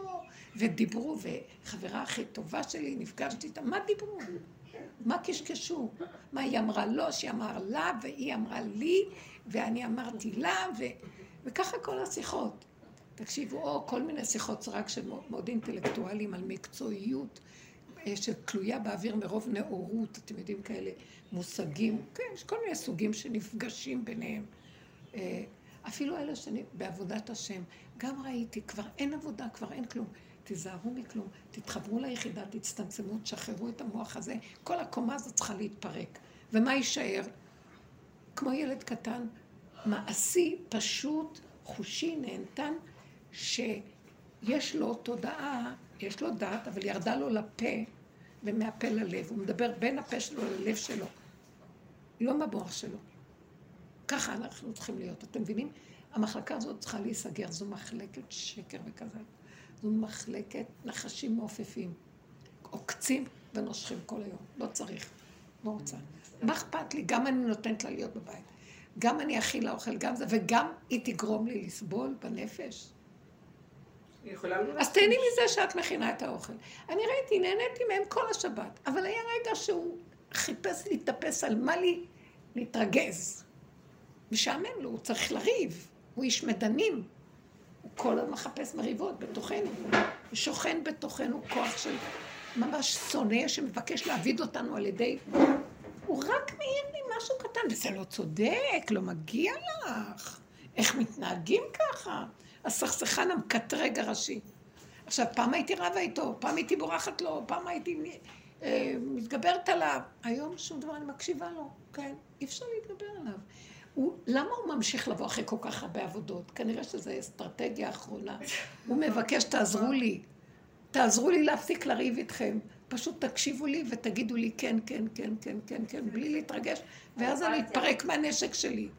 ודיברו, וחברה הכי טובה שלי, נפגשתי איתה, מה דיברו? מה קשקשו? מה היא אמרה לו, שהיא אמרה לה, והיא אמרה לי, ואני אמרתי לה, ו... וככה כל השיחות. תקשיבו, או כל מיני שיחות סרק של מאוד אינטלקטואלים על מקצועיות, שתלויה באוויר מרוב נאורות, אתם יודעים כאלה מושגים, כן, יש כל מיני סוגים שנפגשים ביניהם. אפילו אלה שאני בעבודת השם, גם ראיתי, כבר אין עבודה, כבר אין כלום. תיזהרו מכלום, תתחברו ליחידה, תצטמצמו, תשחררו את המוח הזה, כל הקומה הזאת צריכה להתפרק. ומה יישאר? כמו ילד קטן, מעשי, פשוט, חושי, נהנתן, שיש לו תודעה, יש לו דעת, אבל ירדה לו לפה, ומהפה ללב, הוא מדבר בין הפה שלו ללב שלו, לא מהמוח שלו. ככה אנחנו צריכים להיות, אתם מבינים? המחלקה הזאת צריכה להיסגר, זו מחלקת שקר וכזה. זו מחלקת נחשים מעופפים, עוקצים ונושכים כל היום. לא צריך, לא רוצה. מה אכפת לי? גם אני נותנת לה להיות בבית. גם אני אכילה אוכל, גם זה, וגם היא תגרום לי לסבול בנפש. אז תהני מזה שאת מכינה את האוכל. אני ראיתי, נהניתי מהם כל השבת, אבל היה רגע שהוא חיפש להתאפס על מה לי להתרגז. משעמם לו, הוא צריך לריב, הוא איש מדנים. הוא כל הזמן מחפש מריבות בתוכנו. הוא שוכן בתוכנו כוח של ממש שונא שמבקש להעביד אותנו על ידי... הוא רק מעיר לי משהו קטן, וזה לא צודק, לא מגיע לך. איך מתנהגים ככה? הסכסכן המקטרג הראשי. עכשיו, פעם הייתי רבה איתו, פעם הייתי בורחת לו, פעם הייתי אה, מתגברת עליו. היום שום דבר, אני מקשיבה לו, כן? אי אפשר להתגבר עליו. הוא, למה הוא ממשיך לבוא אחרי כל כך הרבה עבודות? כנראה שזו אסטרטגיה האחרונה. הוא מבקש, תעזרו לי. תעזרו לי להפסיק לריב איתכם. פשוט תקשיבו לי ותגידו לי כן, כן, כן, כן, כן, כן, בלי להתרגש. ואז אני אתפרק מהנשק שלי.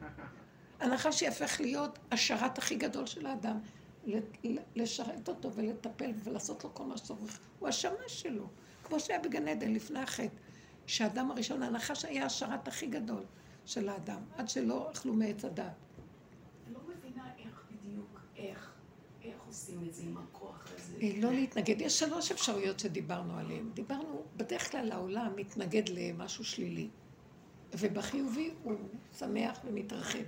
הנחש יהפך להיות השרת הכי גדול של האדם. לשרת אותו ולטפל ולעשות לו כל מה שצורך. הוא השמה שלו. כמו שהיה בגן עדן לפני החטא. שהאדם הראשון, הנחש היה השרת הכי גדול. של האדם, עד שלא אכלו מעץ הדת. אני לא מבינה איך בדיוק, איך, איך עושים את זה עם הכוח הזה. לא להתנגד, יש שלוש אפשרויות שדיברנו עליהן. דיברנו, בדרך כלל העולם מתנגד למשהו שלילי, ובחיובי הוא שמח ומתרחב.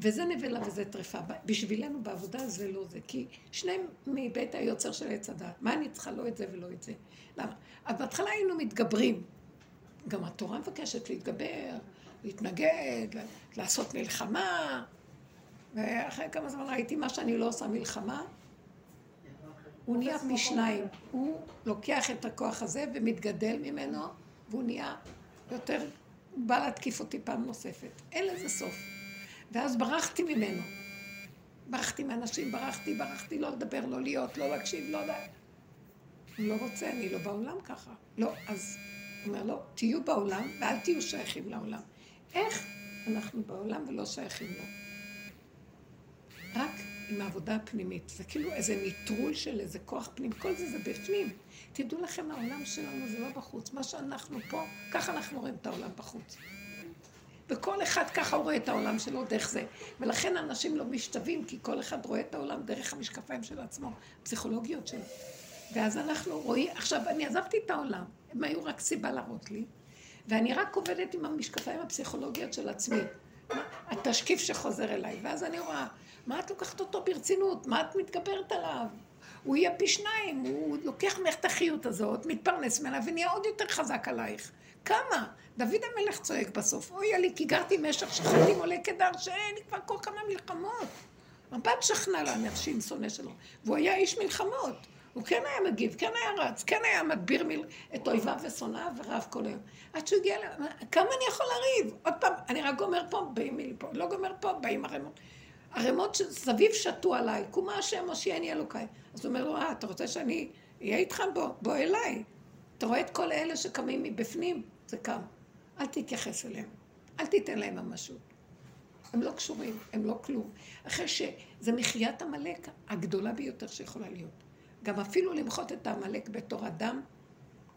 וזה נבלה וזה טריפה. בשבילנו בעבודה זה לא זה, כי שניהם מבית היוצר של עץ הדת. מה אני צריכה? לא את זה ולא את זה. למה? אז בהתחלה היינו מתגברים. גם התורה מבקשת להתגבר, להתנגד, לעשות מלחמה, ואחרי כמה זמן ראיתי מה שאני לא עושה מלחמה, הוא נהיה משניים, הוא לוקח את הכוח הזה ומתגדל ממנו, והוא נהיה יותר, הוא בא להתקיף אותי פעם נוספת, אין לזה סוף. ואז ברחתי ממנו, ברחתי מאנשים, ברחתי, ברחתי, לא לדבר, לא להיות, לא להקשיב, לא יודע. הוא לא רוצה, אני לא בעולם ככה, לא, אז... הוא אומר לו, תהיו בעולם ואל תהיו שייכים לעולם. איך אנחנו בעולם ולא שייכים לו? רק עם העבודה הפנימית. זה כאילו איזה ניטרול של איזה כוח פנים. כל זה זה בפנים. תדעו לכם, העולם שלנו זה לא בחוץ. מה שאנחנו פה, ככה אנחנו רואים את העולם בחוץ. וכל אחד ככה הוא רואה את העולם שלו דרך זה. ולכן אנשים לא משתווים, כי כל אחד רואה את העולם דרך המשקפיים של עצמו, הפסיכולוגיות שלו. ואז אנחנו רואים, עכשיו אני עזבתי את העולם, הם היו רק סיבה להראות לי, ואני רק עובדת עם המשקפיים הפסיכולוגיות של עצמי, התשקיף שחוזר אליי, ואז אני רואה, מה את לוקחת אותו ברצינות, מה את מתגברת עליו? הוא יהיה פי שניים, הוא לוקח ממך את החיות הזאת, מתפרנס ממנה ונהיה עוד יותר חזק עלייך. כמה? דוד המלך צועק בסוף, אוי עלי, כי גרתי משך שחטים עולה כדר שאין, היא כבר כל כמה מלחמות. מבט שכנה לאנשים שונא שלו, והוא היה איש מלחמות. הוא כן היה מגיב, כן היה רץ, כן היה מדביר מיל... את אויביו ושונאיו ורב כל היום. עד שהוא הגיע לה, כמה אני יכול להריב? עוד פעם, אני רק גומר פה, באים מילי פה, לא גומר פה, באים הרמות. הרמות שסביב שטו עליי, קומה השם מושיעני אלוקיי. אז הוא אומר לו, אה, אתה רוצה שאני אהיה איתך בו, בוא אליי. אתה רואה את כל אלה שקמים מבפנים, זה קם. אל תתייחס אליהם, אל תיתן להם ממשות. הם לא קשורים, הם לא כלום. אחרי שזה מחיית המלאק הגדולה ביותר שיכולה להיות. גם אפילו למחות את המלאק בתור אדם,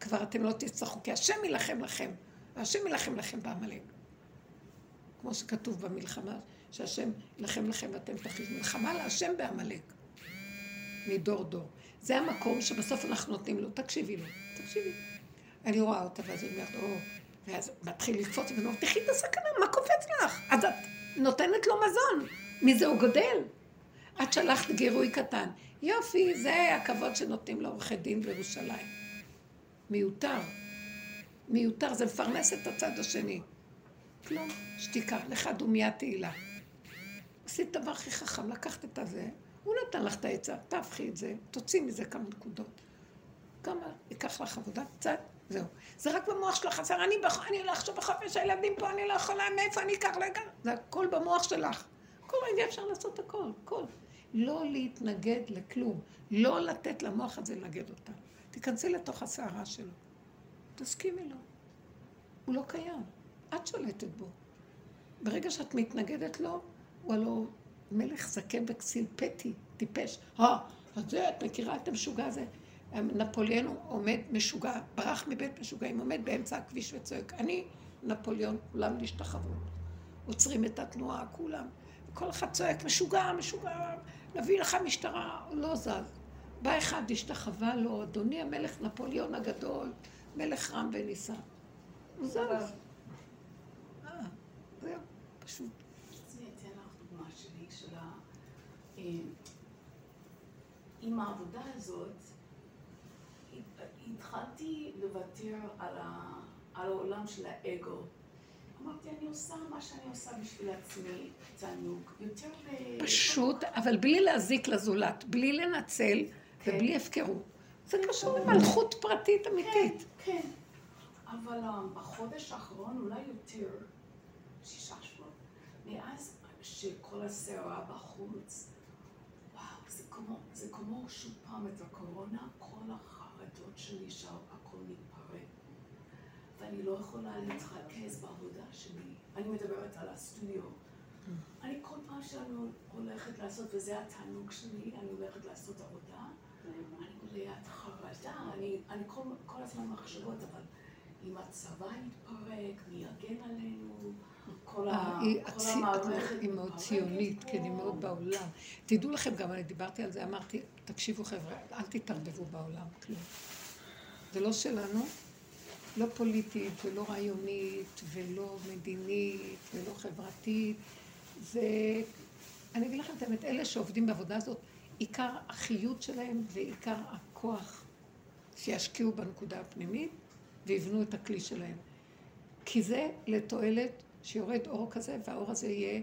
כבר אתם לא תצטרכו, כי השם ילחם לכם, והשם ילחם לכם במלאק. כמו שכתוב במלחמה, שהשם ילחם לכם ואתם תחיו מלחמה להשם במלאק, מדור דור. זה המקום שבסוף אנחנו נותנים לו, תקשיבי לו, תקשיבי. אני רואה אותה, ואז היא אומרת, או, ואז מתחיל לקפוץ, ואני אומרת, תחי את הסכנה, מה קופץ לך? אז את נותנת לו מזון, מזה הוא גודל. את שלחת גירוי קטן. יופי, זה הכבוד שנותנים לעורכי דין בירושלים. מיותר. מיותר, זה מפרנס את הצד השני. כלום, שתיקה, לך דומיית תהילה. עשית דבר הכי חכם, לקחת את הזה, הוא נתן לך את העצה, תהפכי את זה, תוציא מזה כמה נקודות. כמה, ייקח לך עבודה קצת, זהו. זה רק במוח שלך, חסר, אני, בח... אני לא עכשיו בחופש, הילדים פה, אני לא יכולה, מאיפה אני אקח רגע? זה הכל במוח שלך. כל רגע אפשר לעשות הכל, הכל. לא להתנגד לכלום, לא לתת למוח הזה לנגד אותה. תיכנסי לתוך הסערה שלו, תסכימי לו. הוא לא קיים, את שולטת בו. ברגע שאת מתנגדת לו, הוא הלא מלך זקן וכסיל פטי, טיפש. אה, אז זה, את מכירה את המשוגע הזה? נפוליאן עומד משוגע, ברח מבית משוגעים, עומד באמצע הכביש וצועק. אני, נפוליאון, כולם להשתחוות. עוצרים את התנועה, כולם. כל אחד צועק, משוגע, משוגע, נביא לך משטרה, לא זז. בא אחד, השתחווה לו, אדוני המלך נפוליאון הגדול, מלך רם וניסה. הוא זז. אה, זהו, פשוט. זה אתן לך דוגמה שלי, של ה... עם העבודה הזאת, התחלתי לוותר על העולם של האגו. אמרתי, אני עושה מה שאני עושה בשביל עצמי, תענוג, יותר ו... פשוט, אבל בלי להזיק לזולת, בלי לנצל ובלי הפקרות. זה קשור למלכות פרטית אמיתית. כן, כן. אבל בחודש האחרון, אולי יותר, שישה שבועות, מאז שכל הסערה בחוץ, וואו, זה כמו שוב פעם את הקורונה, כל החרדות שלי שהכל מתפרק. ואני לא יכולה להתרכז בעבודה שלי. אני מדברת על הסטודיו. אני כל פעם שאני הולכת לעשות, וזה התענוג שלי, אני הולכת לעשות עבודה, אני ליד חרדה, אני כל הזמן מחשבות, אבל אם הצבא יתפרק, מי יגן עלינו, כל המערכת... היא מאוד ציונית, כן, היא מאוד בעולם. תדעו לכם גם, אני דיברתי על זה, אמרתי, תקשיבו חבר'ה, אל תתערבבו בעולם, כלום. זה לא שלנו. לא פוליטית ולא רעיונית ולא מדינית ולא חברתית. זה, אני אגיד לכם את האמת, אלה שעובדים בעבודה הזאת, עיקר החיות שלהם ועיקר הכוח שישקיעו בנקודה הפנימית ויבנו את הכלי שלהם. כי זה לתועלת שיורד אור כזה, והאור הזה יהיה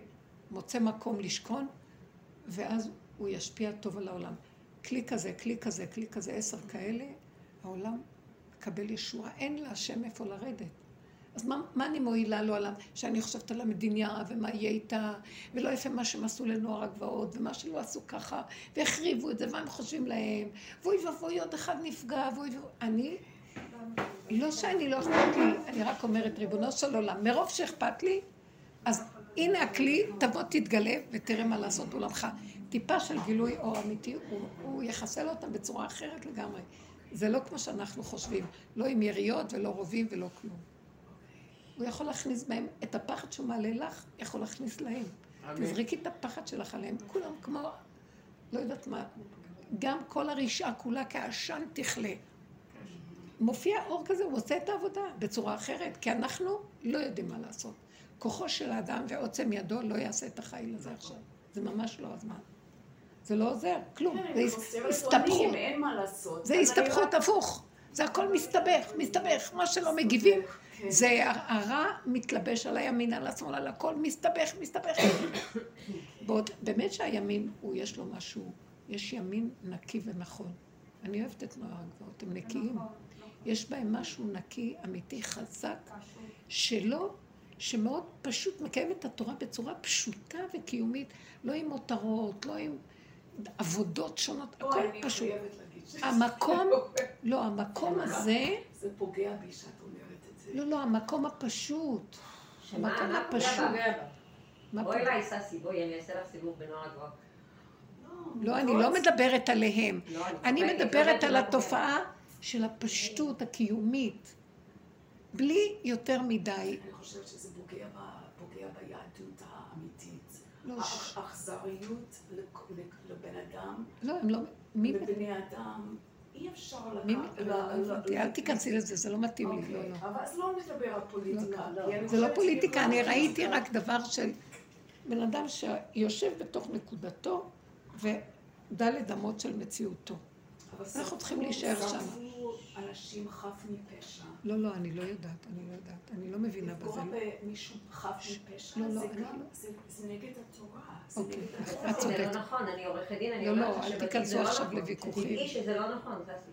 מוצא מקום לשכון, ואז הוא ישפיע טוב על העולם. כלי כזה, כלי כזה, כלי כזה, עשר כאלה, העולם... לקבל ישוע, אין לה השם איפה לרדת. אז מה, מה אני מועילה לו עליו? שאני חושבת על המדינה ומה יהיה איתה, ולא יפה מה שהם עשו לנוער הגבעות, ומה שלא עשו ככה, והחריבו את זה, והם חושבים להם, ואוי ואוי עוד אחד נפגע, ואוי ואוי... אני, לא שאני לא אכפת לי, אני רק אומרת, ריבונו של עולם, מרוב שאכפת לי, אז הנה הכלי, תבוא תתגלה ותראה מה לעשות עולמך. טיפה של גילוי אור אמיתי, הוא, הוא יחסל אותם בצורה אחרת לגמרי. זה לא כמו שאנחנו חושבים, לא עם יריות ולא רובים ולא כלום. הוא יכול להכניס בהם, את הפחד שהוא מעלה לך, יכול להכניס להם. תזריקי את הפחד שלך עליהם, כולם כמו, לא יודעת מה, גם כל הרשעה כולה כעשן תכלה. מופיע אור כזה, הוא עושה את העבודה בצורה אחרת, כי אנחנו לא יודעים מה לעשות. כוחו של האדם ועוצם ידו לא יעשה את החיל הזה עכשיו. זה ממש לא הזמן. זה לא עוזר, כלום, זה הסתבכות, זה הסתבכות הפוך, זה הכל מסתבך, מסתבך, מה שלא מגיבים, זה הרע מתלבש על הימין, על השמאל, על הכל, מסתבך, מסתבך. באמת שהימין, יש לו משהו, יש ימין נקי ונכון, אני אוהבת את נוער הגבעות, הם נקיים, יש בהם משהו נקי, אמיתי, חזק, שלא, שמאוד פשוט מקיים את התורה בצורה פשוטה וקיומית, לא עם מותרות, לא עם... עבודות שונות, הכל פשוט. המקום, לא, המקום הזה... זה פוגע בי שאת אומרת את זה. לא, לא, המקום הפשוט. המקום הפשוט. בואי לה, איסה סיבוי, אני אעשה לך סיבוב בנוער הגבוהה. לא, אני לא מדברת עליהם. אני מדברת על התופעה של הפשטות הקיומית. בלי יותר מדי. אני חושבת שזה פוגע ביהדות האמיתית. האכזריות לבן אדם, לבני אדם, אי אפשר לקחת. אל תיכנסי לזה, זה לא מתאים לי. אבל אז לא נדבר על פוליטיקה. זה לא פוליטיקה, אני ראיתי רק דבר של בן אדם שיושב בתוך נקודתו ודלת אמות של מציאותו. אנחנו צריכים להישאר שם. שאנשים חף מפשע. לא, לא, אני לא יודעת, אני לא יודעת, אני לא מבינה בזה. לפגוע במישהו חף מפשע, זה נגד התורה. אוקיי, את צודקת. זה לא נכון, אני עורכת דין, אני אומרת שבתיק זה לא נכון. תדעי שזה לא נכון, תעשי.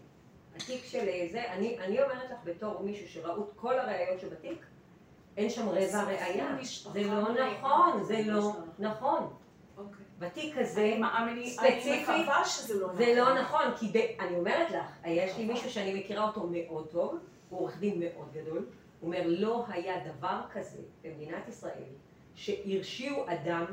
התיק של זה, אני אומרת לך בתור מישהו שראו את כל הראיות שבתיק, אין שם רבע ראייה. זה לא נכון, זה לא נכון. בתיק הזה, ספציפית, זה לא נכון, כי אני אומרת לך, יש לי מישהו שאני מכירה אותו מאוד טוב, הוא עורך דין מאוד גדול, הוא אומר, לא היה דבר כזה במדינת ישראל, שהרשיעו אדם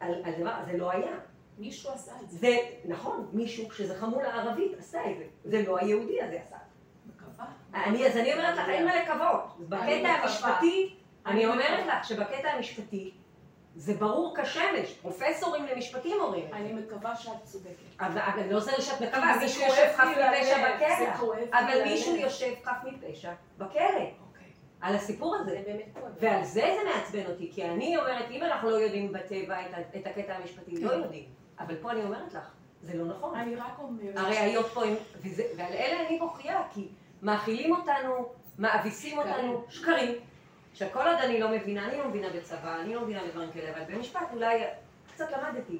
על הדבר, זה לא היה. מישהו עשה את זה. נכון, מישהו שזה חמולה ערבית עשה את זה, זה לא היהודי הזה עשה. מקווה. אז אני אומרת לך, אין מה לקוות. בקטע המשפטי, אני אומרת לך שבקטע המשפטי, זה ברור כשמש, פרופסורים למשפטים אומרים. אני מקווה שאת צודקת. אבל לא זה שאת מקווה, מישהו יושב חף מפשע בכלא. אבל מישהו יושב חף מפשע בכלא. על הסיפור הזה. ועל זה זה מעצבן אותי, כי אני אומרת, אם אנחנו לא יודעים בטבע את הקטע המשפטי, לא יודעים. אבל פה אני אומרת לך, זה לא נכון. אני רק אומרת. הראיות פה, ועל אלה אני בוכייה, כי מאכילים אותנו, מאביסים אותנו, שקרים. שכל עוד אני לא מבינה, אני לא מבינה בצבא, אני לא מבינה בדברים כאלה, אבל במשפט אולי קצת למדתי.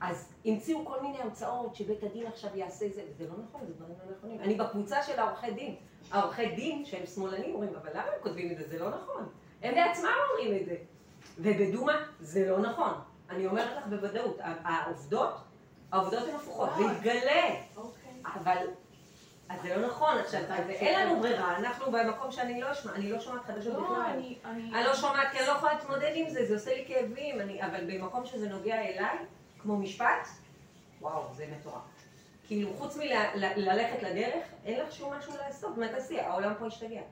אז המציאו כל מיני המצאות שבית הדין עכשיו יעשה זה, וזה לא נכון, זה דברים לא נכונים. אני בקבוצה של העורכי דין. העורכי דין שהם שמאלנים אומרים, אבל למה הם כותבים את זה? זה לא נכון. הם בעצמם אומרים את זה. ובדומה, זה לא נכון. אני אומרת לך בוודאות, העובדות, העובדות הן הפוכות, זה יתגלה. אבל... אז זה לא נכון עכשיו, אין לנו ברירה, אנחנו במקום שאני לא אשמע, אני לא שומעת חדשות בכלל. אני לא שומעת, כי אני לא יכולה להתמודד עם זה, זה עושה לי כאבים, אבל במקום שזה נוגע אליי, כמו משפט, וואו, זה מטורף. כאילו, חוץ מללכת לדרך, אין לך שום משהו לעשות, מה תעשי? העולם פה השתגע.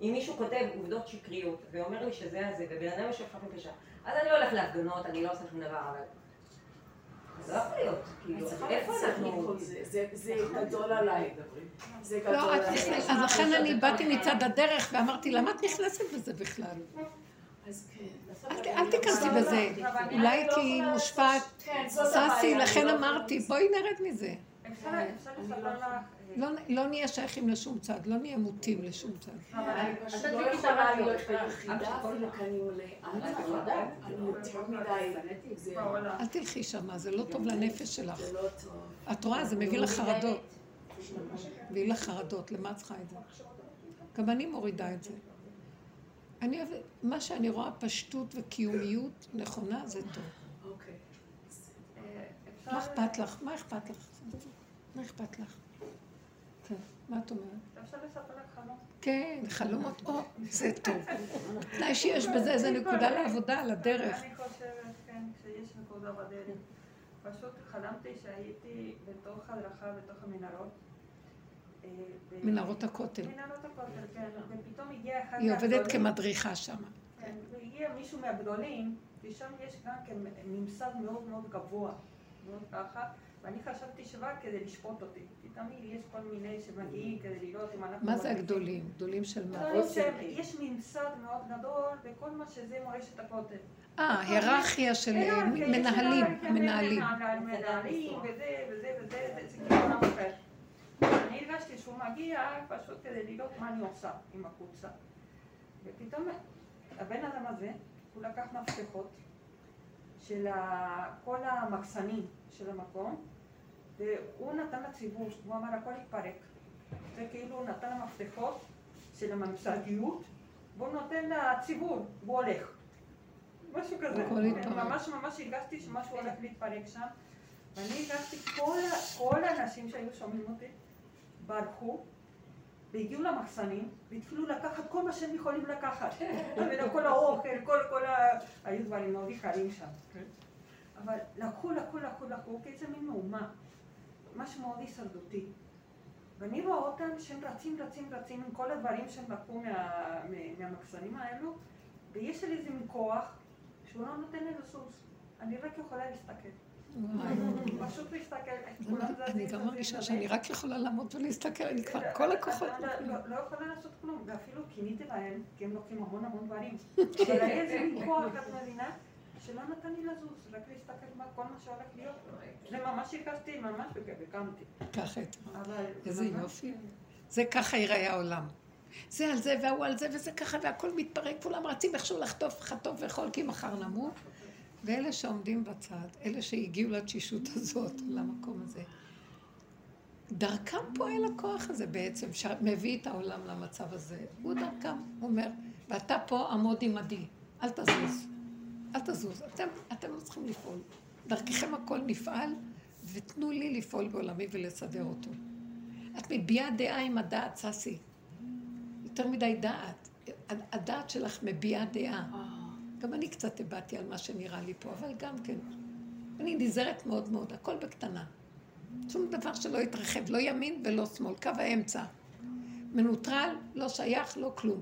אם מישהו כותב עובדות שקריות, ואומר לי שזה הזה, ובן אדם יושב חף מפשע, אז אני לא הולך להפגנות, אני לא עושה שום דבר, אבל... זה לא יכול להיות, כאילו, איפה אנחנו... זה גדול עליי, דברים. זה גדול עליי. אז לכן אני באתי מצד הדרך ואמרתי, למה את נכנסת בזה בכלל? אז כן. אל תיכנסי בזה, אולי כי היא מושפעת. ססי, לכן אמרתי, בואי נרד מזה. אפשר לספר לך... לא נהיה שייכים לשום צד, לא נהיה מוטים לשום צד. אבל אני פשוט לא יכולה להיות היחידה, אפילו כאן אולי אל תחדה, אני מוטים מדי. אל תלכי שמה, זה לא טוב לנפש שלך. את רואה, זה מביא לחרדות. מביא לחרדות, למה צריכה את זה? גם אני מורידה את זה. מה שאני רואה, פשטות וקיומיות נכונה, זה טוב. מה אכפת לך? מה אכפת לך? מה אכפת לך? כן, מה את אומרת? אפשר לספר לך חלומות? כן, חלומות, או, זה טוב. אולי שיש בזה איזו נקודה לעבודה על הדרך. אני חושבת, כן, שיש נקודה בדרך. פשוט חלמתי שהייתי בתוך הדרכה, בתוך המנהרות. מנהרות הכותל. מנהרות הכותל, כן. ופתאום הגיעה אחת... היא עובדת כמדריכה שם. כן, והגיע מישהו מהגדולים, ושם יש גם כממסד מאוד מאוד גבוה. מאוד ככה. ואני חשבתי שבא כדי לשפוט אותי, כי תמיד יש כל מיני שמגיעים כדי לראות אם אנחנו... מה זה הגדולים? גדולים של מה? יש ממסד מאוד גדול וכל מה שזה מורשת הכותל. אה, היררכיה של מנהלים, מנהלים. מנהלים וזה וזה וזה, זה כיוון אחר. אני הרגשתי שהוא מגיע פשוט כדי לראות מה אני עושה עם הקופסה. ופתאום הבן אדם הזה, הוא לקח מפתחות של כל המקסנים של המקום, והוא נתן לציבור, הוא אמר, הכל יתפרק. זה כאילו הוא נתן למפתחות של הממסדיות, והוא נותן לציבור, והוא הולך. משהו כזה. ממש ממש הרגשתי שמשהו הולך להתפרק שם, ואני הרגשתי כל האנשים שהיו שומעים אותי, ברחו, והגיעו למחסנים, והתחילו לקחת כל מה שהם יכולים לקחת. כל האוכל, כל ה... היו דברים מאוד יקרים שם. אבל לקחו, לקחו, לקחו, לקחו, כי זה מין מאומה. משהו מאוד הישרדותי. ואני רואה אותם שהם רצים, רצים, רצים עם כל הדברים שהם לקחו מהמחסנים האלו, ויש לי איזה מין כוח שהוא לא נותן לי לסוס. אני רק יכולה להסתכל. פשוט להסתכל. אני גם מרגישה שאני רק יכולה לעמוד ולהסתכל, אני כבר כל הכוחות. לא יכולה לעשות כלום, ואפילו קיניתי להם, כי הם לוקחים המון המון דברים. אבל איזה כוח את מבינה שלא נתן לי לזוז, רק להסתכל מה כל מה שהולך להיות. זה ממש הרגשתי, ממש, וקמתי. ככה, איזה יופי. זה ככה ייראה העולם. זה על זה והוא על זה וזה ככה, והכל מתפרק, כולם רצים איכשהו לחטוף חטוף וחול, כי מחר נמות. ואלה שעומדים בצד, אלה שהגיעו לתשישות הזאת, למקום הזה, דרכם פועל הכוח הזה בעצם, שמביא את העולם למצב הזה. הוא דרכם, הוא אומר, ואתה פה עמוד עמדי, אל תזוז, אל תזוז, אתם, אתם לא צריכים לפעול. דרככם הכל נפעל, ותנו לי לפעול בעולמי ולסדר אותו. את מביעה דעה עם הדעת, ססי. יותר מדי דעת. הדעת שלך מביעה דעה. גם אני קצת הבאתי על מה שנראה לי פה, אבל גם כן. אני נזהרת מאוד מאוד, הכל בקטנה. שום דבר שלא יתרחב, לא ימין ולא שמאל, קו האמצע. מנוטרל, לא שייך, לא כלום.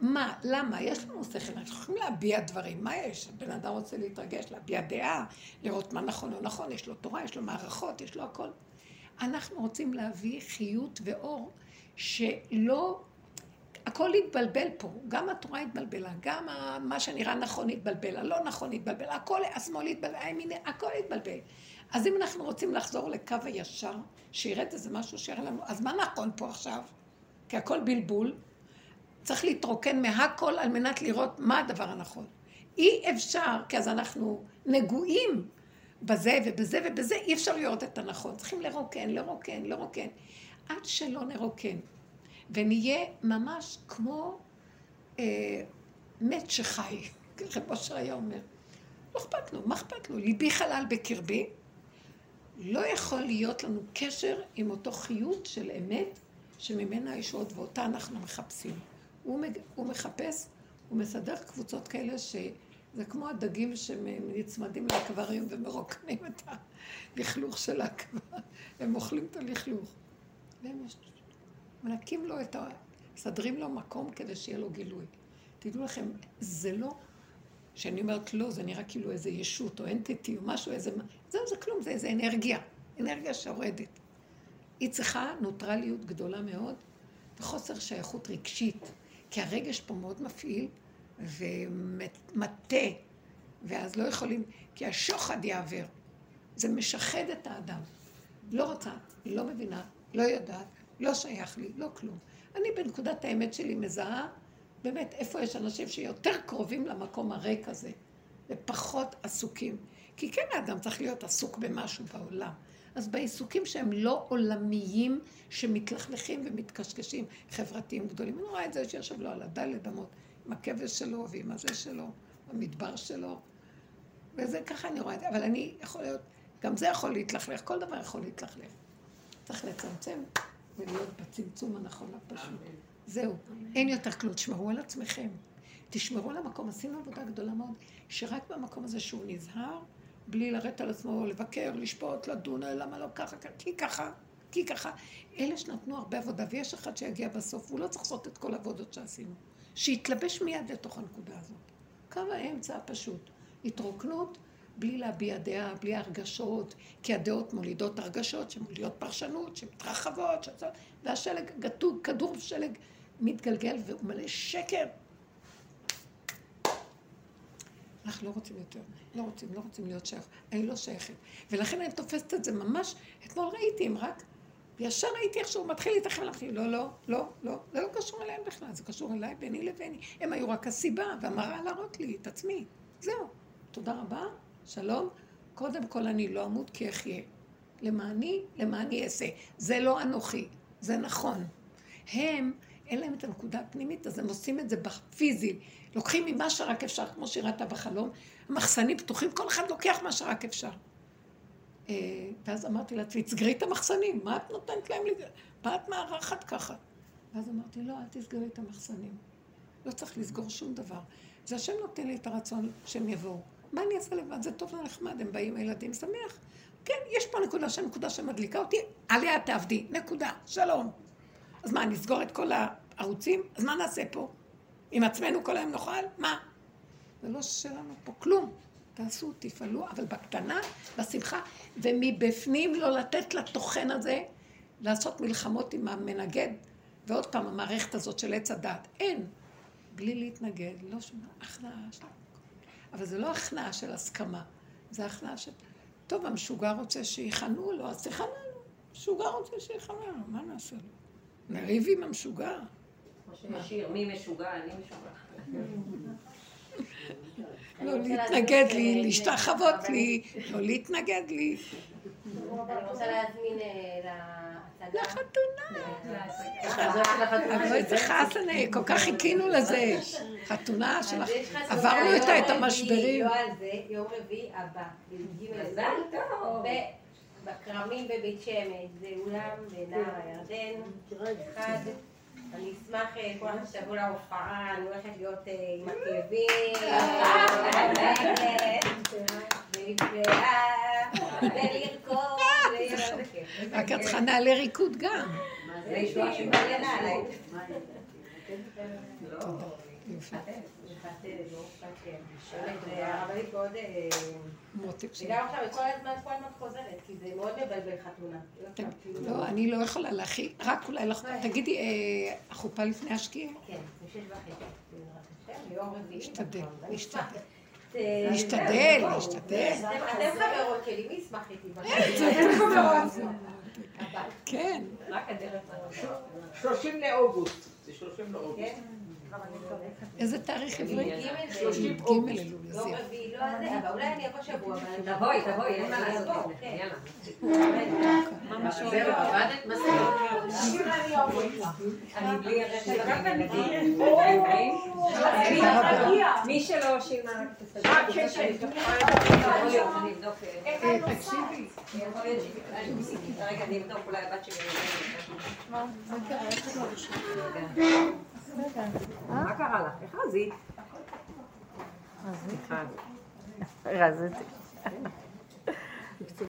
מה? למה? יש לנו שכל, אנחנו יכולים להביע דברים. מה יש? הבן אדם רוצה להתרגש, להביע דעה, לראות מה נכון או נכון, יש לו תורה, יש לו מערכות, יש לו הכל. אנחנו רוצים להביא חיות ואור שלא... הכל התבלבל פה, גם התורה התבלבלה, גם מה שנראה נכון התבלבלה, לא נכון התבלבלה, הכל השמאל התבלבל, הימיני, הכל התבלבל. אז אם אנחנו רוצים לחזור לקו הישר, שיראה איזה משהו שיראה לנו, אז מה נכון פה עכשיו? כי הכל בלבול, צריך להתרוקן מהכל על מנת לראות מה הדבר הנכון. אי אפשר, כי אז אנחנו נגועים בזה ובזה ובזה, אי אפשר לראות את הנכון. צריכים לרוקן, לרוקן, לרוקן, עד שלא נרוקן. ונהיה ממש כמו אה, מת שחי, ככה משה היה אומר. לא אכפת לו, מה אכפת לו? ליבי חלל בקרבי, לא יכול להיות לנו קשר עם אותו חיות של אמת, שממנה הישועות ואותה אנחנו מחפשים. הוא, מג... הוא מחפש, הוא מסדר קבוצות כאלה שזה כמו הדגים שנצמדים לאקווריום ומרוקנים את הלכלוך של האקווריום. הם אוכלים את הלכלוך. והם יש... מנקים לו את ה... מסדרים לו מקום כדי שיהיה לו גילוי. תדעו לכם, זה לא... שאני אומרת לא, זה נראה כאילו איזה ישות או אנטיטי או משהו, איזה... זה לא זה כלום, זה איזה אנרגיה. אנרגיה שעורדת. היא צריכה נוטרליות גדולה מאוד וחוסר שייכות רגשית. כי הרגש פה מאוד מפעיל ומטה. ואז לא יכולים... כי השוחד יעבר. זה משחד את האדם. לא רוצה, לא מבינה, לא יודעת. לא שייך לי, לא כלום. אני בנקודת האמת שלי מזהה, באמת איפה יש אנשים שיותר קרובים למקום הריק הזה, ופחות עסוקים. כי כן האדם צריך להיות עסוק במשהו בעולם. אז בעיסוקים שהם לא עולמיים, שמתלכלכים ומתקשקשים, חברתיים גדולים. אני רואה את זה שישב לו על הדלת אמות, עם הכבש שלו ועם הזה שלו, המדבר שלו. וזה ככה אני רואה את זה. אבל אני יכול להיות, גם זה יכול להתלכלך, כל דבר יכול להתלכלך. צריך לצמצם. ולהיות בצמצום הנכון הפשוט. זהו, אין יותר כלום, תשמרו על עצמכם. תשמרו על המקום, עשינו עבודה גדולה מאוד, שרק במקום הזה שהוא נזהר, בלי לרדת על עצמו, לבקר, לשפוט, לדון, למה לא ככה, כי ככה, כי ככה. אלה שנתנו הרבה עבודה, ויש אחד שיגיע בסוף, הוא לא צריך לעשות את כל העבודות שעשינו. שיתלבש מיד לתוך הנקודה הזאת. קו האמצע הפשוט, התרוקנות, בלי להביע דעה, בלי הרגשות, כי הדעות מולידות הרגשות, שמולידות פרשנות, שמתרחבות, שצות, והשלג גטוג, כדור שלג מתגלגל והוא מלא שקר. אנחנו לא רוצים יותר, לא רוצים, לא רוצים להיות שייך, אני לא שייכת. ולכן אני תופסת את זה ממש, אתמול ראיתי אם רק, וישר ראיתי איך שהוא מתחיל להתאחל, אמרתי, לא, לא, לא, לא, זה לא קשור אליהם בכלל, זה קשור אליי, ביני לביני. הם היו רק הסיבה, והמראה להראות לי את עצמי. זהו, תודה רבה. שלום, קודם כל אני לא אמות כי אחיה. למה אני? למה אני אעשה? זה לא אנוכי, זה נכון. הם, אין להם את הנקודה הפנימית, אז הם עושים את זה בפיזי. לוקחים ממה שרק אפשר, כמו שירת בחלום. המחסנים פתוחים, כל אחד לוקח מה שרק אפשר. ואז אמרתי לה, תסגרי את המחסנים, מה את נותנת להם? מה את מערכת ככה? ואז אמרתי, לא, אל תסגרי את המחסנים. לא צריך לסגור שום דבר. זה השם נותן לי את הרצון שהם יבואו. מה אני אעשה לבד? זה טוב ונחמד, הם באים הילדים, שמח. כן, יש פה נקודה שנקודה שמדליקה אותי, עליה תעבדי, נקודה, שלום. אז מה, נסגור את כל הערוצים? אז מה נעשה פה? עם עצמנו כל היום נאכל? מה? זה לא שלנו פה, כלום. תעשו, תפעלו, אבל בקטנה, בשמחה, ומבפנים לא לתת לתוכן הזה, לעשות מלחמות עם המנגד, ועוד פעם המערכת הזאת של עץ הדעת. אין, בלי להתנגד, לא שומע, אחלה, שלום. אבל זה לא הכנעה של הסכמה, זה הכנעה של... טוב, המשוגע רוצה שיחנו לו, אז תחנה לו. המשוגע רוצה שיחנה לו, מה נעשה לו? נריב עם המשוגע. כמו שמשיר, מי משוגע, אני משוגע. לא להתנגד לי, להשתחוות לי, לא להתנגד לי. אני רוצה להזמין להצגה. לחתונה. אבל לא צריכה, כל כך חיכינו לזה. חתונה שלך, עברנו איתה את המשברים. לא על זה, יום רביעי הבא. מזל טוב. בקרמים בבית שמש, זה אולם בנער הירדן, אחד, אני אשמח כל כך שתבוא להופעה, אני הולכת להיות עם הכאבים, ולפלאה, ולרקוד, רק את צריכה נעלה ריקוד גם. זה ישועה שמעלה עליי. תודה. וגם עכשיו, כל הזמן חוזרת, כי זה מאוד מבלבל חתונה. לא, אני לא יכולה להכין, רק אולי לך... תגידי, החופה לפני השקיעה? כן, משש וחצי. נשתדל, נשתדל. נשתדל, נשתדל. אתם חברות שלי, מי ישמח איתי? אתם חברות. כן. רק הדרך הזאת. שלושים לאוגוסט. זה שלושים לאוגוסט. איזה תאריך עברי? שלושים אוגוסט. לא רביעי, לא הזה, אבל אולי אני אבוא שבוע. תבואי, תבואי, אין מה לעשות. יאללה. ממש אוהב. זהו, עבדת מסוים. אני אוהב אותך. אני בלי הרשת. רק אני בלי. מי שלא שימה. רק ששת. אני אבדוק. תקשיבי. רגע, אני אבדוק אולי הבת שלי. מה קרה? איך את לא ראשונה? מה קרה לך? איך רזית? רזית. רזיתי.